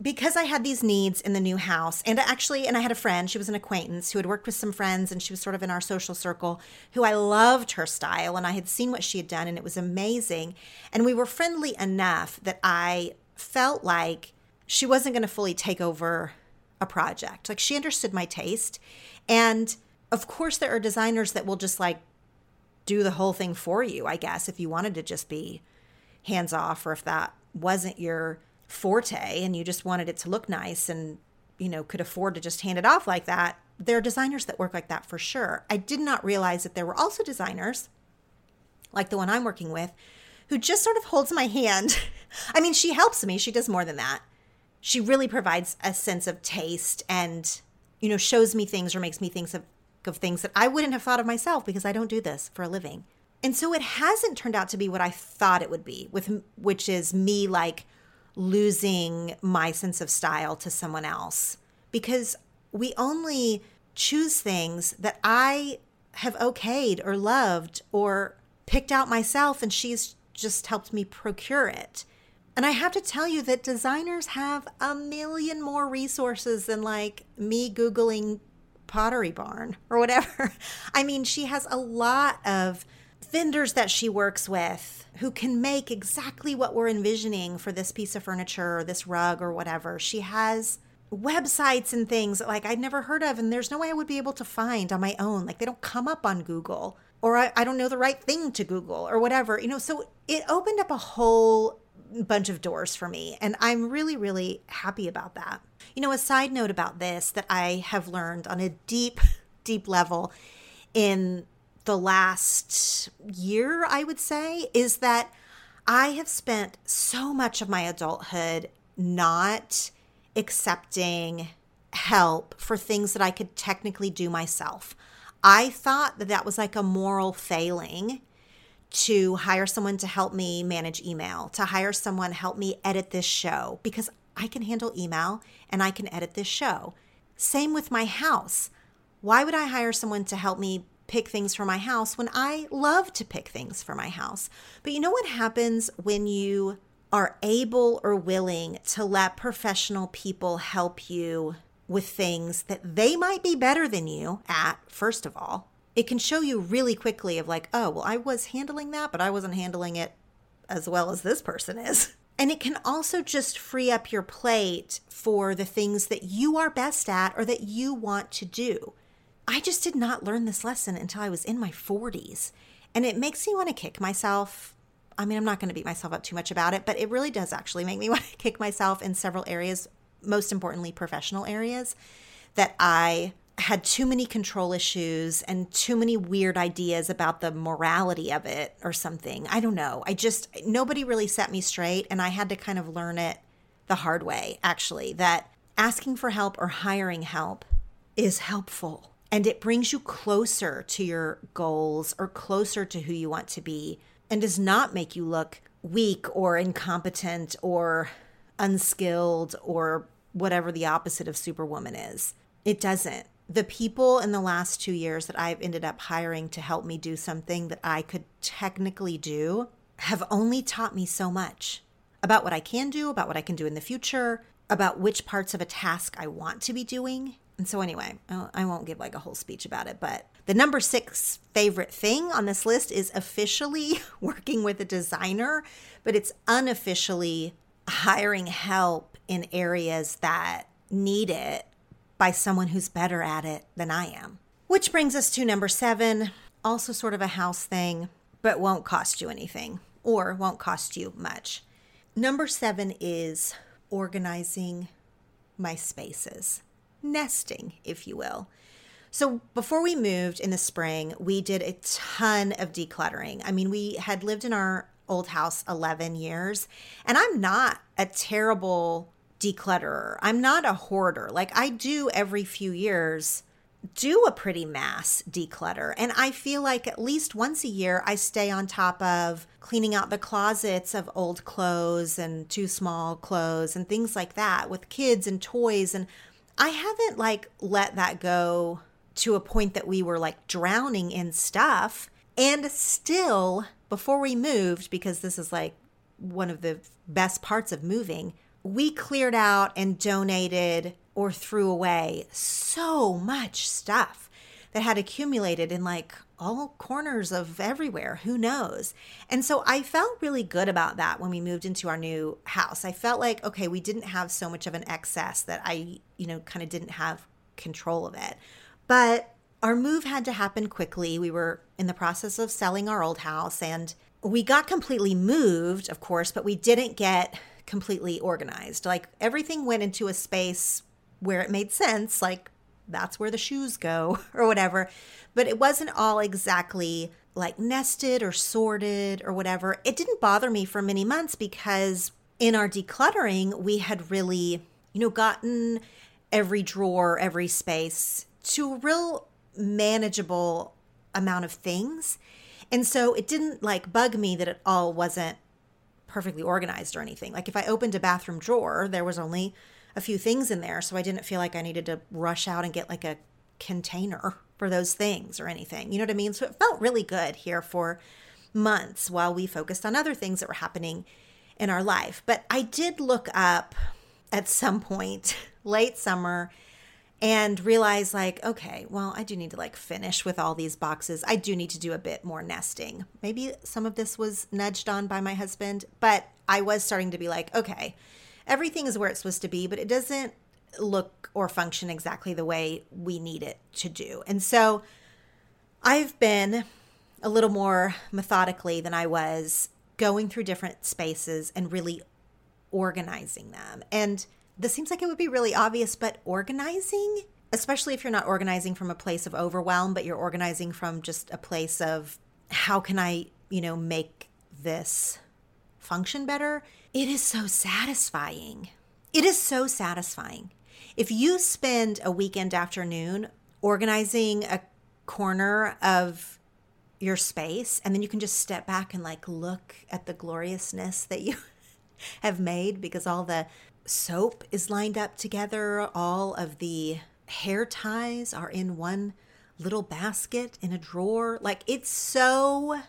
because I had these needs in the new house, and actually, and I had a friend, she was an acquaintance who had worked with some friends, and she was sort of in our social circle, who I loved her style, and I had seen what she had done, and it was amazing. And we were friendly enough that I felt like she wasn't going to fully take over a project. Like, she understood my taste. And of course, there are designers that will just like do the whole thing for you, I guess, if you wanted to just be hands off, or if that wasn't your forte and you just wanted it to look nice and, you know, could afford to just hand it off like that. There are designers that work like that for sure. I did not realize that there were also designers like the one I'm working with who just sort of holds my hand. I mean, she helps me. She does more than that. She really provides a sense of taste and, you know, shows me things or makes me think of, of things that I wouldn't have thought of myself because I don't do this for a living. And so it hasn't turned out to be what I thought it would be, with which is me like losing my sense of style to someone else, because we only choose things that I have okayed or loved or picked out myself, and she's just helped me procure it. And I have to tell you that designers have a million more resources than like me Googling Pottery Barn or whatever. I mean, she has a lot of vendors that she works with who can make exactly what we're envisioning for this piece of furniture or this rug or whatever. She has websites and things that like I'd never heard of, and there's no way I would be able to find on my own. Like, they don't come up on Google, or I, I don't know the right thing to Google or whatever, you know. So it opened up a whole bunch of doors for me, and I'm really, really happy about that. You know, a side note about this that I have learned on a deep, deep level in the last year, I would say, is that I have spent so much of my adulthood not accepting help for things that I could technically do myself. I thought that that was like a moral failing to hire someone to help me manage email, to hire someone to help me edit this show, because I can handle email and I can edit this show. Same with my house. Why would I hire someone to help me pick things for my house when I love to pick things for my house? But you know what happens when you are able or willing to let professional people help you with things that they might be better than you at, first of all? It can show you really quickly of like, oh, well, I was handling that, but I wasn't handling it as well as this person is. And it can also just free up your plate for the things that you are best at or that you want to do. I just did not learn this lesson until I was in my forties. And it makes me want to kick myself. I mean, I'm not going to beat myself up too much about it, but it really does actually make me want to kick myself in several areas, most importantly, professional areas, that I had too many control issues and too many weird ideas about the morality of it or something. I don't know. I just, nobody really set me straight, and I had to kind of learn it the hard way, actually, that asking for help or hiring help is helpful, and it brings you closer to your goals or closer to who you want to be, and does not make you look weak or incompetent or unskilled or whatever the opposite of superwoman is. It doesn't. The people in the last two years that I've ended up hiring to help me do something that I could technically do have only taught me so much about what I can do, about what I can do in the future, about which parts of a task I want to be doing. And so anyway, I won't give like a whole speech about it, but the number six favorite thing on this list is officially working with a designer, but it's unofficially hiring help in areas that need it by someone who's better at it than I am. Which brings us to number seven, also sort of a house thing, but won't cost you anything or won't cost you much. Number seven is organizing my spaces, nesting, if you will. So before we moved in the spring, we did a ton of decluttering. I mean, we had lived in our old house eleven years, and I'm not a terrible declutterer. I'm not a hoarder. Like, I do every few years do a pretty mass declutter. And I feel like at least once a year I stay on top of cleaning out the closets of old clothes and too small clothes and things like that with kids and toys. And I haven't like let that go to a point that we were like drowning in stuff. And still, before we moved, because this is like one of the best parts of moving, we cleared out and donated or threw away so much stuff that had accumulated in like all corners of everywhere. Who knows? And so I felt really good about that when we moved into our new house. I felt like, okay, we didn't have so much of an excess that I, you know, kind of didn't have control of it. But our move had to happen quickly. We were in the process of selling our old house, and we got completely moved, of course, but we didn't get completely organized. Like, everything went into a space where it made sense, like that's where the shoes go or whatever, but it wasn't all exactly like nested or sorted or whatever. It didn't bother me for many months because in our decluttering, we had really, you know, gotten every drawer, every space to a real manageable amount of things. And so it didn't like bug me that it all wasn't perfectly organized or anything. Like, if I opened a bathroom drawer, there was only a few things in there, so I didn't feel like I needed to rush out and get like a container for those things or anything. You know what I mean? So it felt really good here for months while we focused on other things that were happening in our life. But I did look up at some point late summer and realize like, okay, well, I do need to like finish with all these boxes. I do need to do a bit more nesting. Maybe some of this was nudged on by my husband, but I was starting to be like, okay, everything is where it's supposed to be, but it doesn't look or function exactly the way we need it to do. And so I've been a little more methodically than I was going through different spaces and really organizing them. And this seems like it would be really obvious, but organizing, especially if you're not organizing from a place of overwhelm, but you're organizing from just a place of how can I, you know, make this function better? It is so satisfying. It is so satisfying. If you spend a weekend afternoon organizing a corner of your space, and then you can just step back and like look at the gloriousness that you have made because all the soap is lined up together. All of the hair ties are in one little basket in a drawer. Like, it's so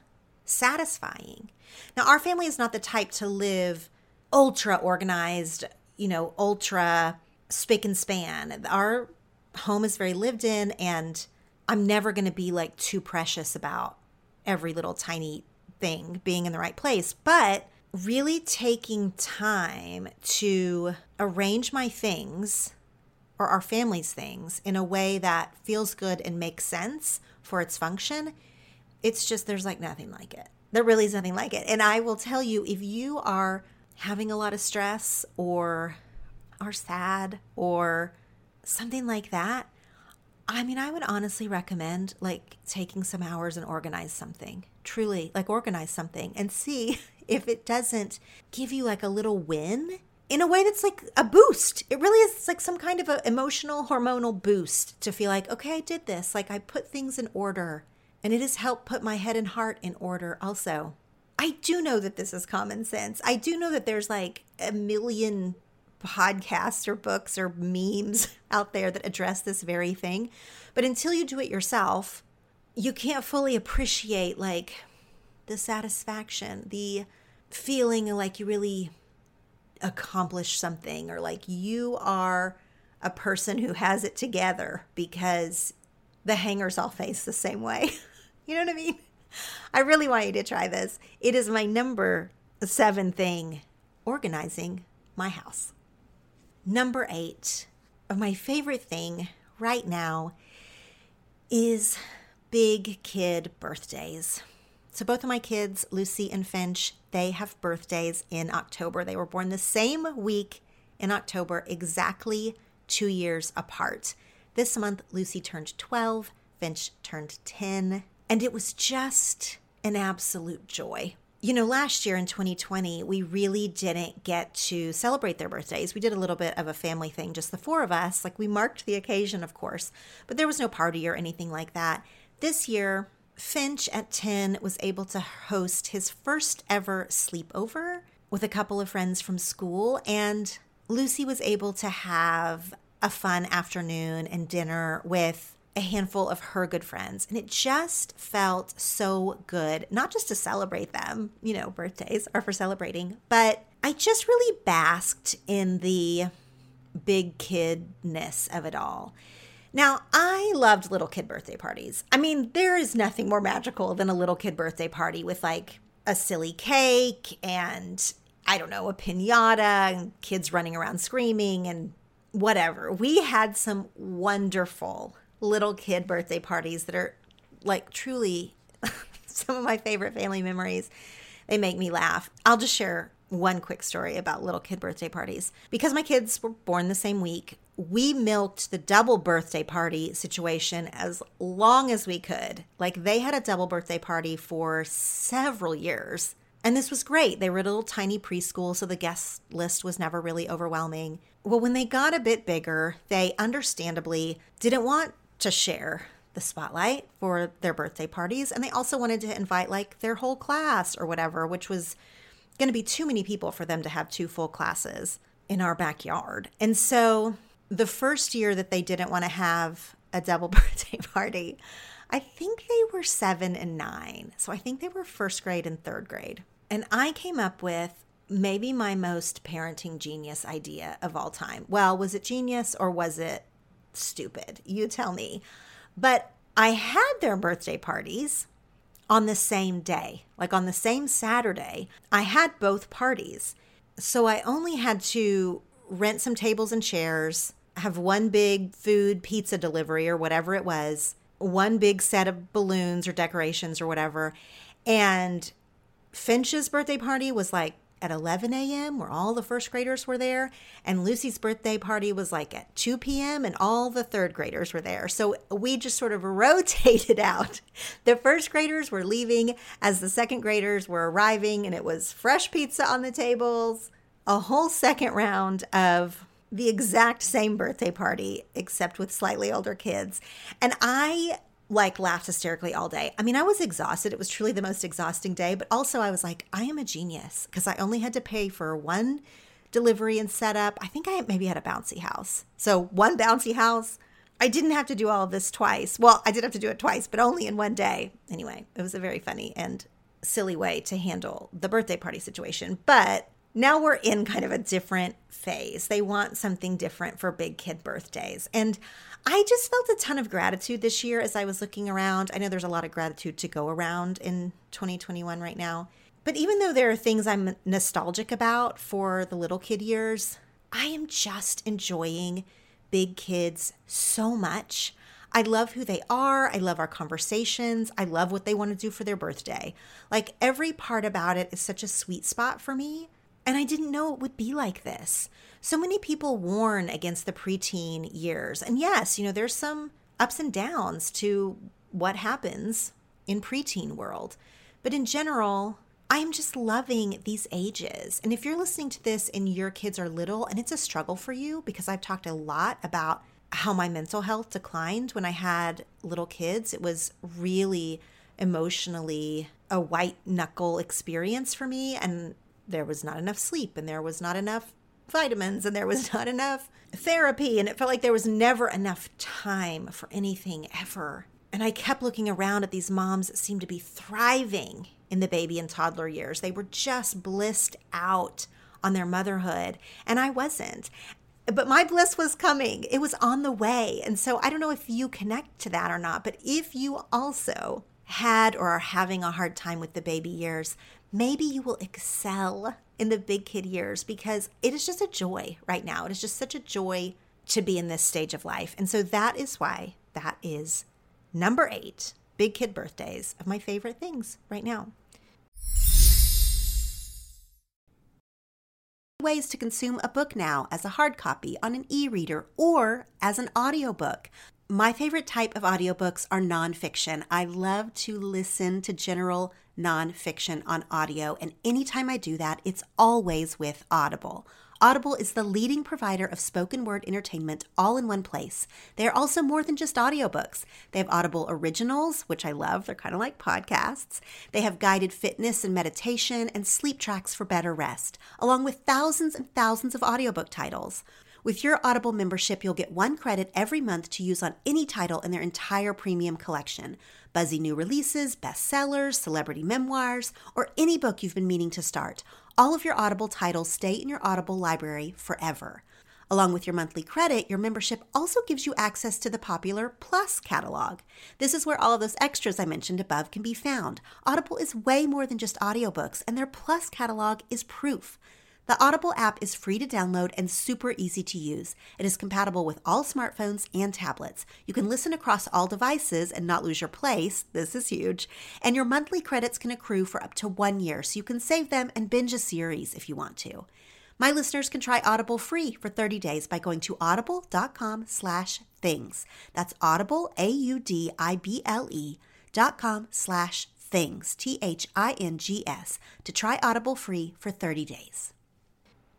satisfying. Now, our family is not the type to live ultra organized, you know, ultra spick and span. Our home is very lived in, and I'm never going to be like too precious about every little tiny thing being in the right place. But really taking time to arrange my things or our family's things in a way that feels good and makes sense for its function, it's just there's like nothing like it. There really is nothing like it. And I will tell you, if you are having a lot of stress or are sad or something like that, I mean, I would honestly recommend like taking some hours and organize something, truly like organize something and see if it doesn't give you like a little win in a way that's like a boost. It really is like some kind of an emotional hormonal boost to feel like, okay, I did this. Like I put things in order, and it has helped put my head and heart in order also. I do know that this is common sense. I do know that there's like a million podcasts or books or memes out there that address this very thing. But until you do it yourself, you can't fully appreciate like the satisfaction, the feeling like you really accomplished something or like you are a person who has it together, because the hangers all face the same way. You know what I mean? I really want you to try this. It is my number seven thing, organizing my house. Number eight of my favorite thing right now is big kid birthdays. So both of my kids, Lucy and Finch, they have birthdays in October. They were born the same week in October, exactly two years apart. This month, Lucy turned twelve, Finch turned ten, and it was just an absolute joy. You know, last year in twenty twenty, we really didn't get to celebrate their birthdays. We did a little bit of a family thing, just the four of us. Like, we marked the occasion, of course, but there was no party or anything like that. This year, Finch at ten was able to host his first ever sleepover with a couple of friends from school, and Lucy was able to have a fun afternoon and dinner with a handful of her good friends. And it just felt so good, not just to celebrate them, you know, birthdays are for celebrating, but I just really basked in the big kidness of it all. Now, I loved little kid birthday parties. I mean, there is nothing more magical than a little kid birthday party with like a silly cake and, I don't know, a piñata and kids running around screaming and whatever. We had some wonderful little kid birthday parties that are like truly some of my favorite family memories. They make me laugh. I'll just share one quick story about little kid birthday parties. Because my kids were born the same week, we milked the double birthday party situation as long as we could. Like, they had a double birthday party for several years. And this was great. They were at a little tiny preschool, so the guest list was never really overwhelming. Well, when they got a bit bigger, they understandably didn't want to share the spotlight for their birthday parties. And they also wanted to invite like their whole class or whatever, which was going to be too many people for them to have two full classes in our backyard. And so the first year that they didn't want to have a double birthday party, I think they were seven and nine. So I think they were first grade and third grade. And I came up with maybe my most parenting genius idea of all time. Well, was it genius or was it stupid? You tell me. But I had their birthday parties on the same day, like on the same Saturday. I had both parties. So I only had to rent some tables and chairs, have one big food pizza delivery or whatever it was, one big set of balloons or decorations or whatever. And Finch's birthday party was like at eleven a.m. where all the first graders were there, and Lucy's birthday party was like at two p.m. and all the third graders were there. So we just sort of rotated out. The first graders were leaving as the second graders were arriving, and it was fresh pizza on the tables, a whole second round of the exact same birthday party, except with slightly older kids. And I like laughed hysterically all day. I mean, I was exhausted. It was truly the most exhausting day. But also I was like, I am a genius, because I only had to pay for one delivery and setup. I think I maybe had a bouncy house. So one bouncy house. I didn't have to do all of this twice. Well, I did have to do it twice, but only in one day. Anyway, it was a very funny and silly way to handle the birthday party situation. But now we're in kind of a different phase. They want something different for big kid birthdays. And I just felt a ton of gratitude this year as I was looking around. I know there's a lot of gratitude to go around in twenty twenty-one right now. But even though there are things I'm nostalgic about for the little kid years, I am just enjoying big kids so much. I love who they are. I love our conversations. I love what they want to do for their birthday. Like, every part about it is such a sweet spot for me. And I didn't know it would be like this. So many people warn against the preteen years. And yes, you know, there's some ups and downs to what happens in preteen world. But in general, I'm just loving these ages. And if you're listening to this and your kids are little and it's a struggle for you, because I've talked a lot about how my mental health declined when I had little kids. It was really emotionally a white knuckle experience for me. And there was not enough sleep, and there was not enough vitamins, and there was not enough therapy. And it felt like there was never enough time for anything ever. And I kept looking around at these moms that seemed to be thriving in the baby and toddler years. They were just blissed out on their motherhood. And I wasn't. But my bliss was coming. It was on the way. And so I don't know if you connect to that or not, but if you also had or are having a hard time with the baby years, maybe you will excel in the big kid years, because it is just a joy right now. It is just such a joy to be in this stage of life. And so that is why that is number eight, big kid birthdays, of my favorite things right now. Ways to consume a book now as a hard copy on an e-reader or as an audiobook. My favorite type of audiobooks are nonfiction. I love to listen to general nonfiction on audio, and anytime I do that, it's always with Audible. Audible is the leading provider of spoken word entertainment all in one place. They are also more than just audiobooks. They have Audible Originals, which I love. They're kind of like podcasts. They have guided fitness and meditation and sleep tracks for better rest, along with thousands and thousands of audiobook titles. With your Audible membership, you'll get one credit every month to use on any title in their entire premium collection. Buzzy new releases, bestsellers, celebrity memoirs, or any book you've been meaning to start. All of your Audible titles stay in your Audible library forever. Along with your monthly credit, your membership also gives you access to the popular Plus catalog. This is where all of those extras I mentioned above can be found. Audible is way more than just audiobooks, and their Plus catalog is proof. The Audible app is free to download and super easy to use. It is compatible with all smartphones and tablets. You can listen across all devices and not lose your place. This is huge. And your monthly credits can accrue for up to one year, so you can save them and binge a series if you want to. My listeners can try Audible free for thirty days by going to audible.com slash things. That's audible, A U D I B L E, dot com slash things, T H I N G S, to try Audible free for thirty days.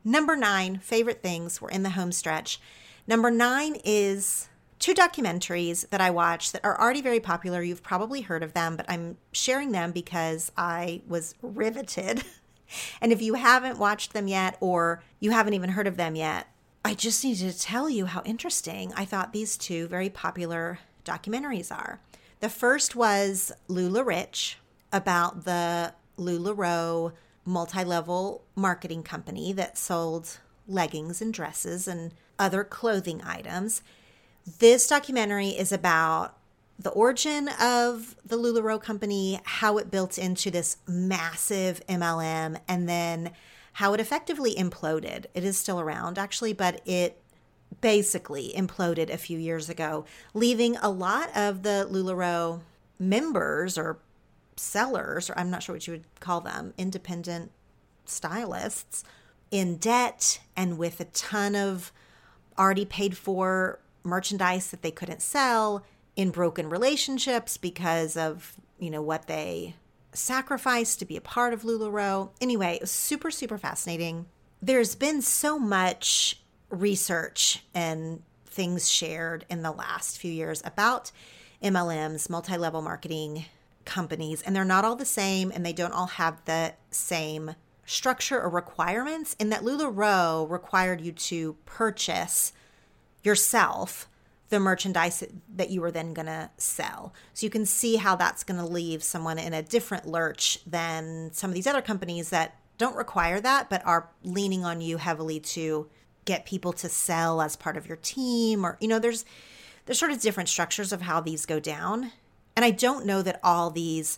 Number nine, favorite things. We're in the home stretch. Number nine is two documentaries that I watched that are already very popular. You've probably heard of them, but I'm sharing them because I was riveted. And if you haven't watched them yet, or you haven't even heard of them yet, I just needed to tell you how interesting I thought these two very popular documentaries are. The first was LuLaRich, about the LuLaRoe multi-level marketing company that sold leggings and dresses and other clothing items. This documentary is about the origin of the LuLaRoe company, how it built into this massive M L M, and then how it effectively imploded. It is still around, actually, but it basically imploded a few years ago, leaving a lot of the LuLaRoe members or sellers, or I'm not sure what you would call them, independent stylists, in debt and with a ton of already paid for merchandise that they couldn't sell, in broken relationships because of, you know, what they sacrificed to be a part of LuLaRoe. Anyway, it was super, super fascinating. There's been so much research and things shared in the last few years about M L Ms, multi-level marketing companies, and they're not all the same, and they don't all have the same structure or requirements, in that LuLaRoe required you to purchase yourself the merchandise that you were then going to sell. So you can see how that's going to leave someone in a different lurch than some of these other companies that don't require that, but are leaning on you heavily to get people to sell as part of your team, or, you know, there's there's sort of different structures of how these go down. And I don't know that all these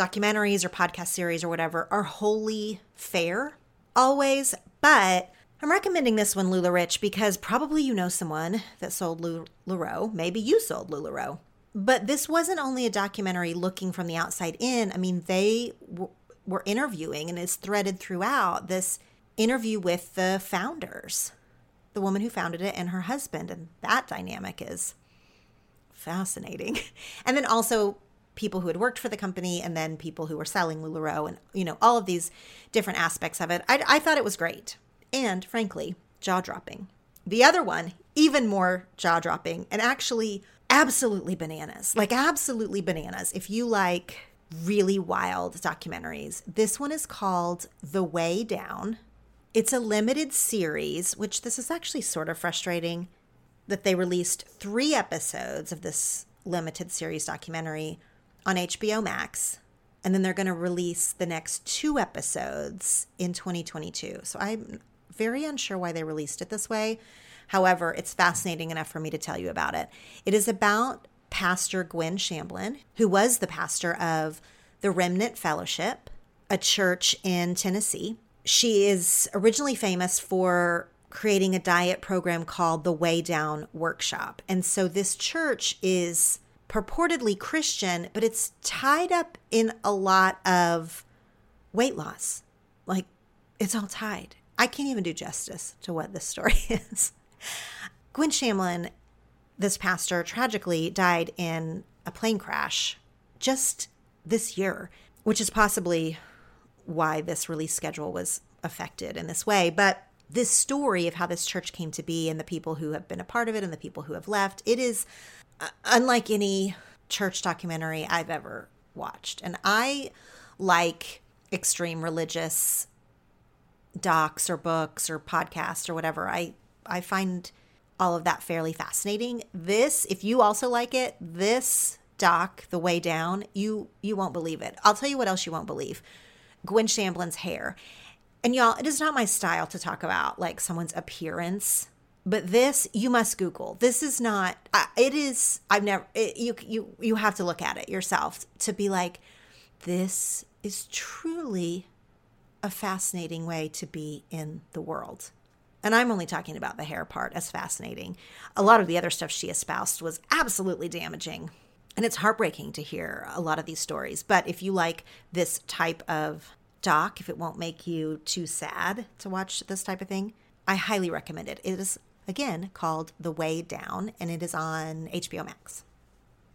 documentaries or podcast series or whatever are wholly fair always, but I'm recommending this one, LuLaRich, because probably you know someone that sold LuLaRoe. Maybe you sold LuLaRoe. But this wasn't only a documentary looking from the outside in. I mean, they w- were interviewing, and it's threaded throughout, this interview with the founders, the woman who founded it and her husband. And that dynamic is fascinating. And then also people who had worked for the company, and then people who were selling LuLaRoe, and, you know, all of these different aspects of it. I, I thought it was great. And, frankly, jaw-dropping. The other one, even more jaw-dropping, and actually absolutely bananas. Like, absolutely bananas. If you like really wild documentaries, this one is called The Way Down. It's a limited series, which this is actually sort of frustrating, that they released three episodes of this limited series documentary on H B O Max. And then they're going to release the next two episodes in twenty twenty-two. So I'm very unsure why they released it this way. However, it's fascinating enough for me to tell you about it. It is about Pastor Gwen Shamblin, who was the pastor of the Remnant Fellowship, a church in Tennessee. She is originally famous for creating a diet program called the Way Down Workshop. And so this church is purportedly Christian, but it's tied up in a lot of weight loss. Like, it's all tied. I can't even do justice to what this story is. Gwen Shamblin, this pastor, tragically died in a plane crash just this year, which is possibly why this release schedule was affected in this way. But this story of how this church came to be, and the people who have been a part of it and the people who have left, it is unlike any church documentary I've ever watched. And I like extreme religious docs or books or podcasts or whatever. I, I find all of that fairly fascinating. This, if you also like it, this doc, The Way Down, you, you won't believe it. I'll tell you what else you won't believe. Gwen Shamblin's hair. And y'all, it is not my style to talk about like someone's appearance. But this, you must Google. This is not, it is, I've never, it, you, you, you have to look at it yourself to be like, this is truly a fascinating way to be in the world. And I'm only talking about the hair part as fascinating. A lot of the other stuff she espoused was absolutely damaging. And it's heartbreaking to hear a lot of these stories. But if you like this type of doc, if it won't make you too sad to watch this type of thing, I highly recommend it. It is, again, called The Way Down, and it is on H B O Max.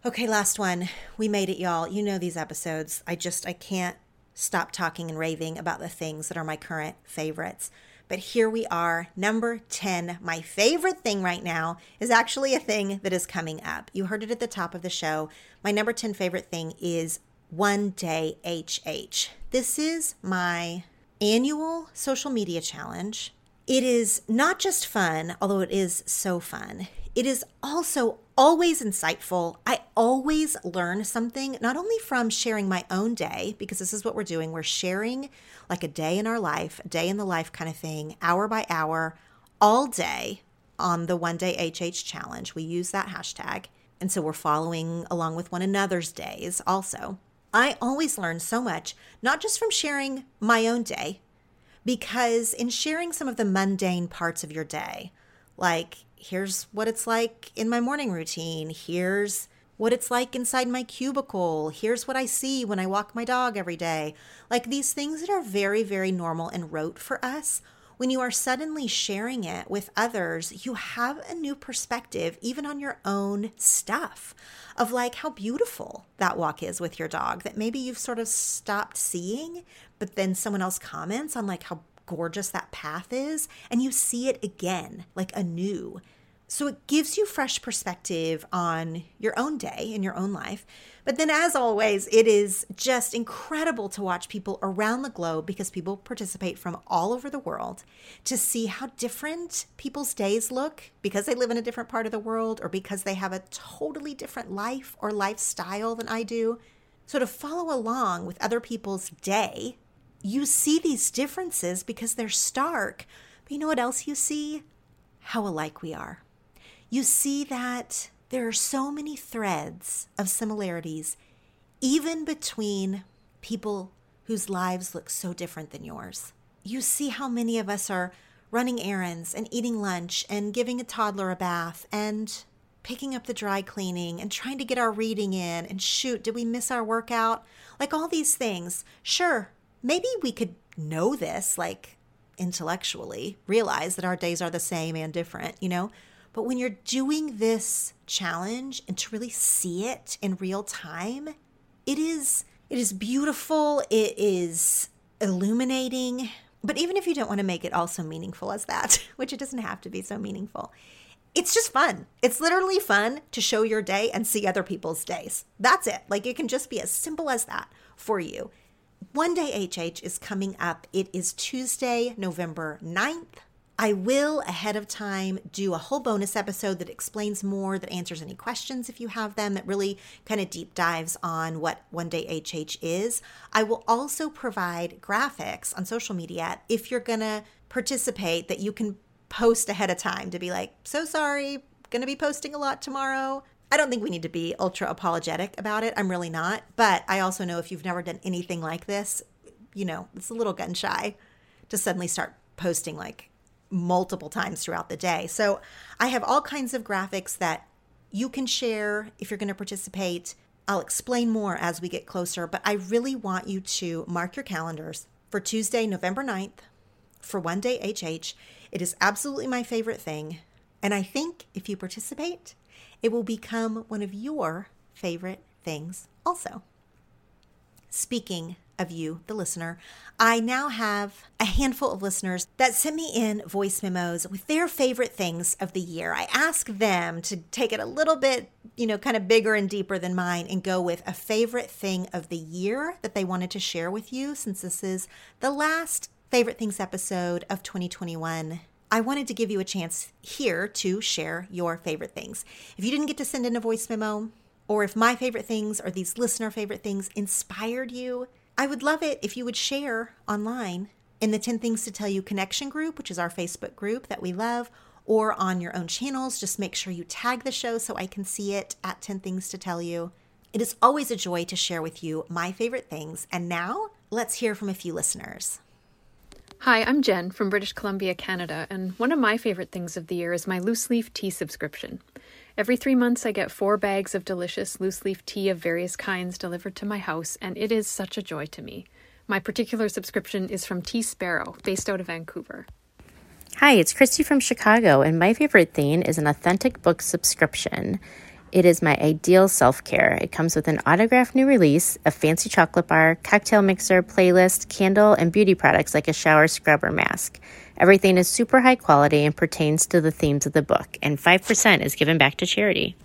Okay, last one. We made it, y'all. You know these episodes. I just, I can't stop talking and raving about the things that are my current favorites. But here we are, number ten. My favorite thing right now is actually a thing that is coming up. You heard it at the top of the show. My number ten favorite thing is One Day H H. This is my annual social media challenge. It is not just fun, although it is so fun. It is also always insightful. I always learn something, not only from sharing my own day, because this is what we're doing. We're sharing like a day in our life, a day in the life kind of thing, hour by hour, all day on the One Day H H Challenge. We use that hashtag. And so we're following along with one another's days also. I always learn so much, not just from sharing my own day, because in sharing some of the mundane parts of your day, like here's what it's like in my morning routine, here's what it's like inside my cubicle, here's what I see when I walk my dog every day, like these things that are very, very normal and rote for us, when you are suddenly sharing it with others, you have a new perspective even on your own stuff of like how beautiful that walk is with your dog that maybe you've sort of stopped seeing, but then someone else comments on like how gorgeous that path is and you see it again, like anew. So it gives you fresh perspective on your own day in your own life. But then as always, it is just incredible to watch people around the globe because people participate from all over the world to see how different people's days look because they live in a different part of the world or because they have a totally different life or lifestyle than I do. So to follow along with other people's day, you see these differences because they're stark. But you know what else you see? How alike we are. You see that there are so many threads of similarities, even between people whose lives look so different than yours. You see how many of us are running errands and eating lunch and giving a toddler a bath and picking up the dry cleaning and trying to get our reading in and shoot, did we miss our workout? Like all these things. Sure, maybe we could know this, like intellectually, realize that our days are the same and different, you know? But when you're doing this challenge and to really see it in real time, it is it is beautiful, it is illuminating. But even if you don't want to make it also meaningful as that, which it doesn't have to be so meaningful, it's just fun. It's literally fun to show your day and see other people's days. That's it. Like it can just be as simple as that for you. One Day H H is coming up. It is Tuesday, November ninth. I will, ahead of time, do a whole bonus episode that explains more, that answers any questions if you have them, that really kind of deep dives on what One Day H H is. I will also provide graphics on social media if you're going to participate that you can post ahead of time to be like, so sorry, going to be posting a lot tomorrow. I don't think we need to be ultra apologetic about it. I'm really not. But I also know if you've never done anything like this, you know, it's a little gun shy to suddenly start posting like multiple times throughout the day. So I have all kinds of graphics that you can share if you're going to participate. I'll explain more as we get closer, but I really want you to mark your calendars for Tuesday, November ninth for One Day H H. It is absolutely my favorite thing. And I think if you participate, it will become one of your favorite things also. Speaking of you, the listener, I now have a handful of listeners that sent me in voice memos with their favorite things of the year. I ask them to take it a little bit, you know, kind of bigger and deeper than mine and go with a favorite thing of the year that they wanted to share with you since this is the last Favorite Things episode of twenty twenty-one. I wanted to give you a chance here to share your favorite things. If you didn't get to send in a voice memo, or if my favorite things or these listener favorite things inspired you, I would love it if you would share online in the ten Things to Tell You Connection group, which is our Facebook group that we love, or on your own channels. Just make sure you tag the show so I can see it at ten Things to Tell You. It is always a joy to share with you my favorite things. And now let's hear from a few listeners. Hi, I'm Jen from British Columbia, Canada, and one of my favorite things of the year is my loose leaf tea subscription. Every three months I get four bags of delicious loose leaf tea of various kinds delivered to my house, and it is such a joy to me. My particular subscription is from Tea Sparrow, based out of Vancouver. Hi, it's Christy from Chicago, and my favorite thing is an authentic book subscription. It is my ideal self-care. It comes with an autographed new release, a fancy chocolate bar, cocktail mixer, playlist, candle, and beauty products like a shower scrubber mask. Everything is super high quality and pertains to the themes of the book, and five percent is given back to charity.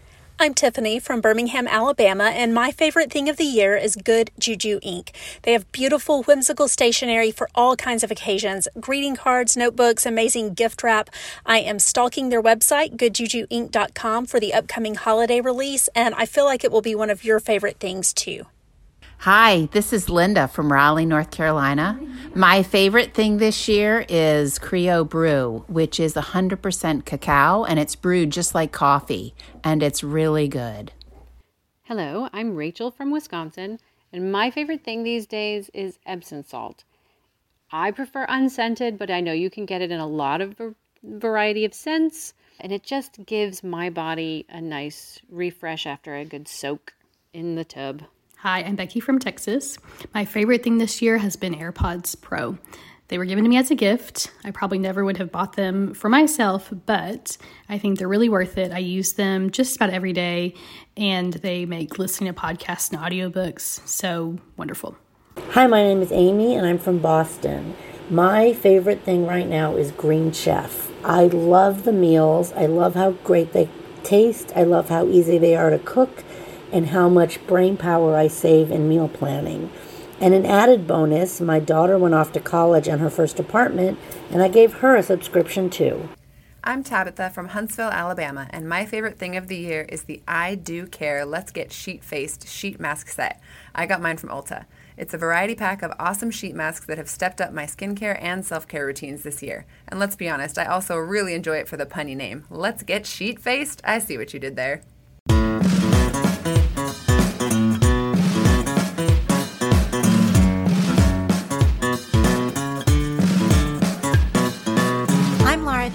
I'm Tiffany from Birmingham, Alabama, and my favorite thing of the year is Good Juju Incorporated. They have beautiful, whimsical stationery for all kinds of occasions. Greeting cards, notebooks, amazing gift wrap. I am stalking their website, good juju inc dot com, for the upcoming holiday release, and I feel like it will be one of your favorite things, too. Hi, this is Linda from Raleigh, North Carolina. My favorite thing this year is Creo Brew, which is one hundred percent cacao, and it's brewed just like coffee, and it's really good. Hello, I'm Rachel from Wisconsin, and my favorite thing these days is Epsom salt. I prefer unscented, but I know you can get it in a lot of variety of scents, and it just gives my body a nice refresh after a good soak in the tub. Hi, I'm Becky from Texas. My favorite thing this year has been AirPods Pro. They were given to me as a gift. I probably never would have bought them for myself, but I think they're really worth it. I use them just about every day, and they make listening to podcasts and audiobooks so wonderful. Hi, my name is Amy, and I'm from Boston. My favorite thing right now is Green Chef. I love the meals. I love how great they taste. I love how easy they are to cook, and how much brain power I save in meal planning. And an added bonus, my daughter went off to college on her first apartment, and I gave her a subscription too. I'm Tabitha from Huntsville, Alabama, and my favorite thing of the year is the I Do Care Let's Get Sheet Faced sheet mask set. I got mine from Ulta. It's a variety pack of awesome sheet masks that have stepped up my skincare and self-care routines this year. And let's be honest, I also really enjoy it for the punny name. Let's Get Sheet Faced? I see what you did there. Farah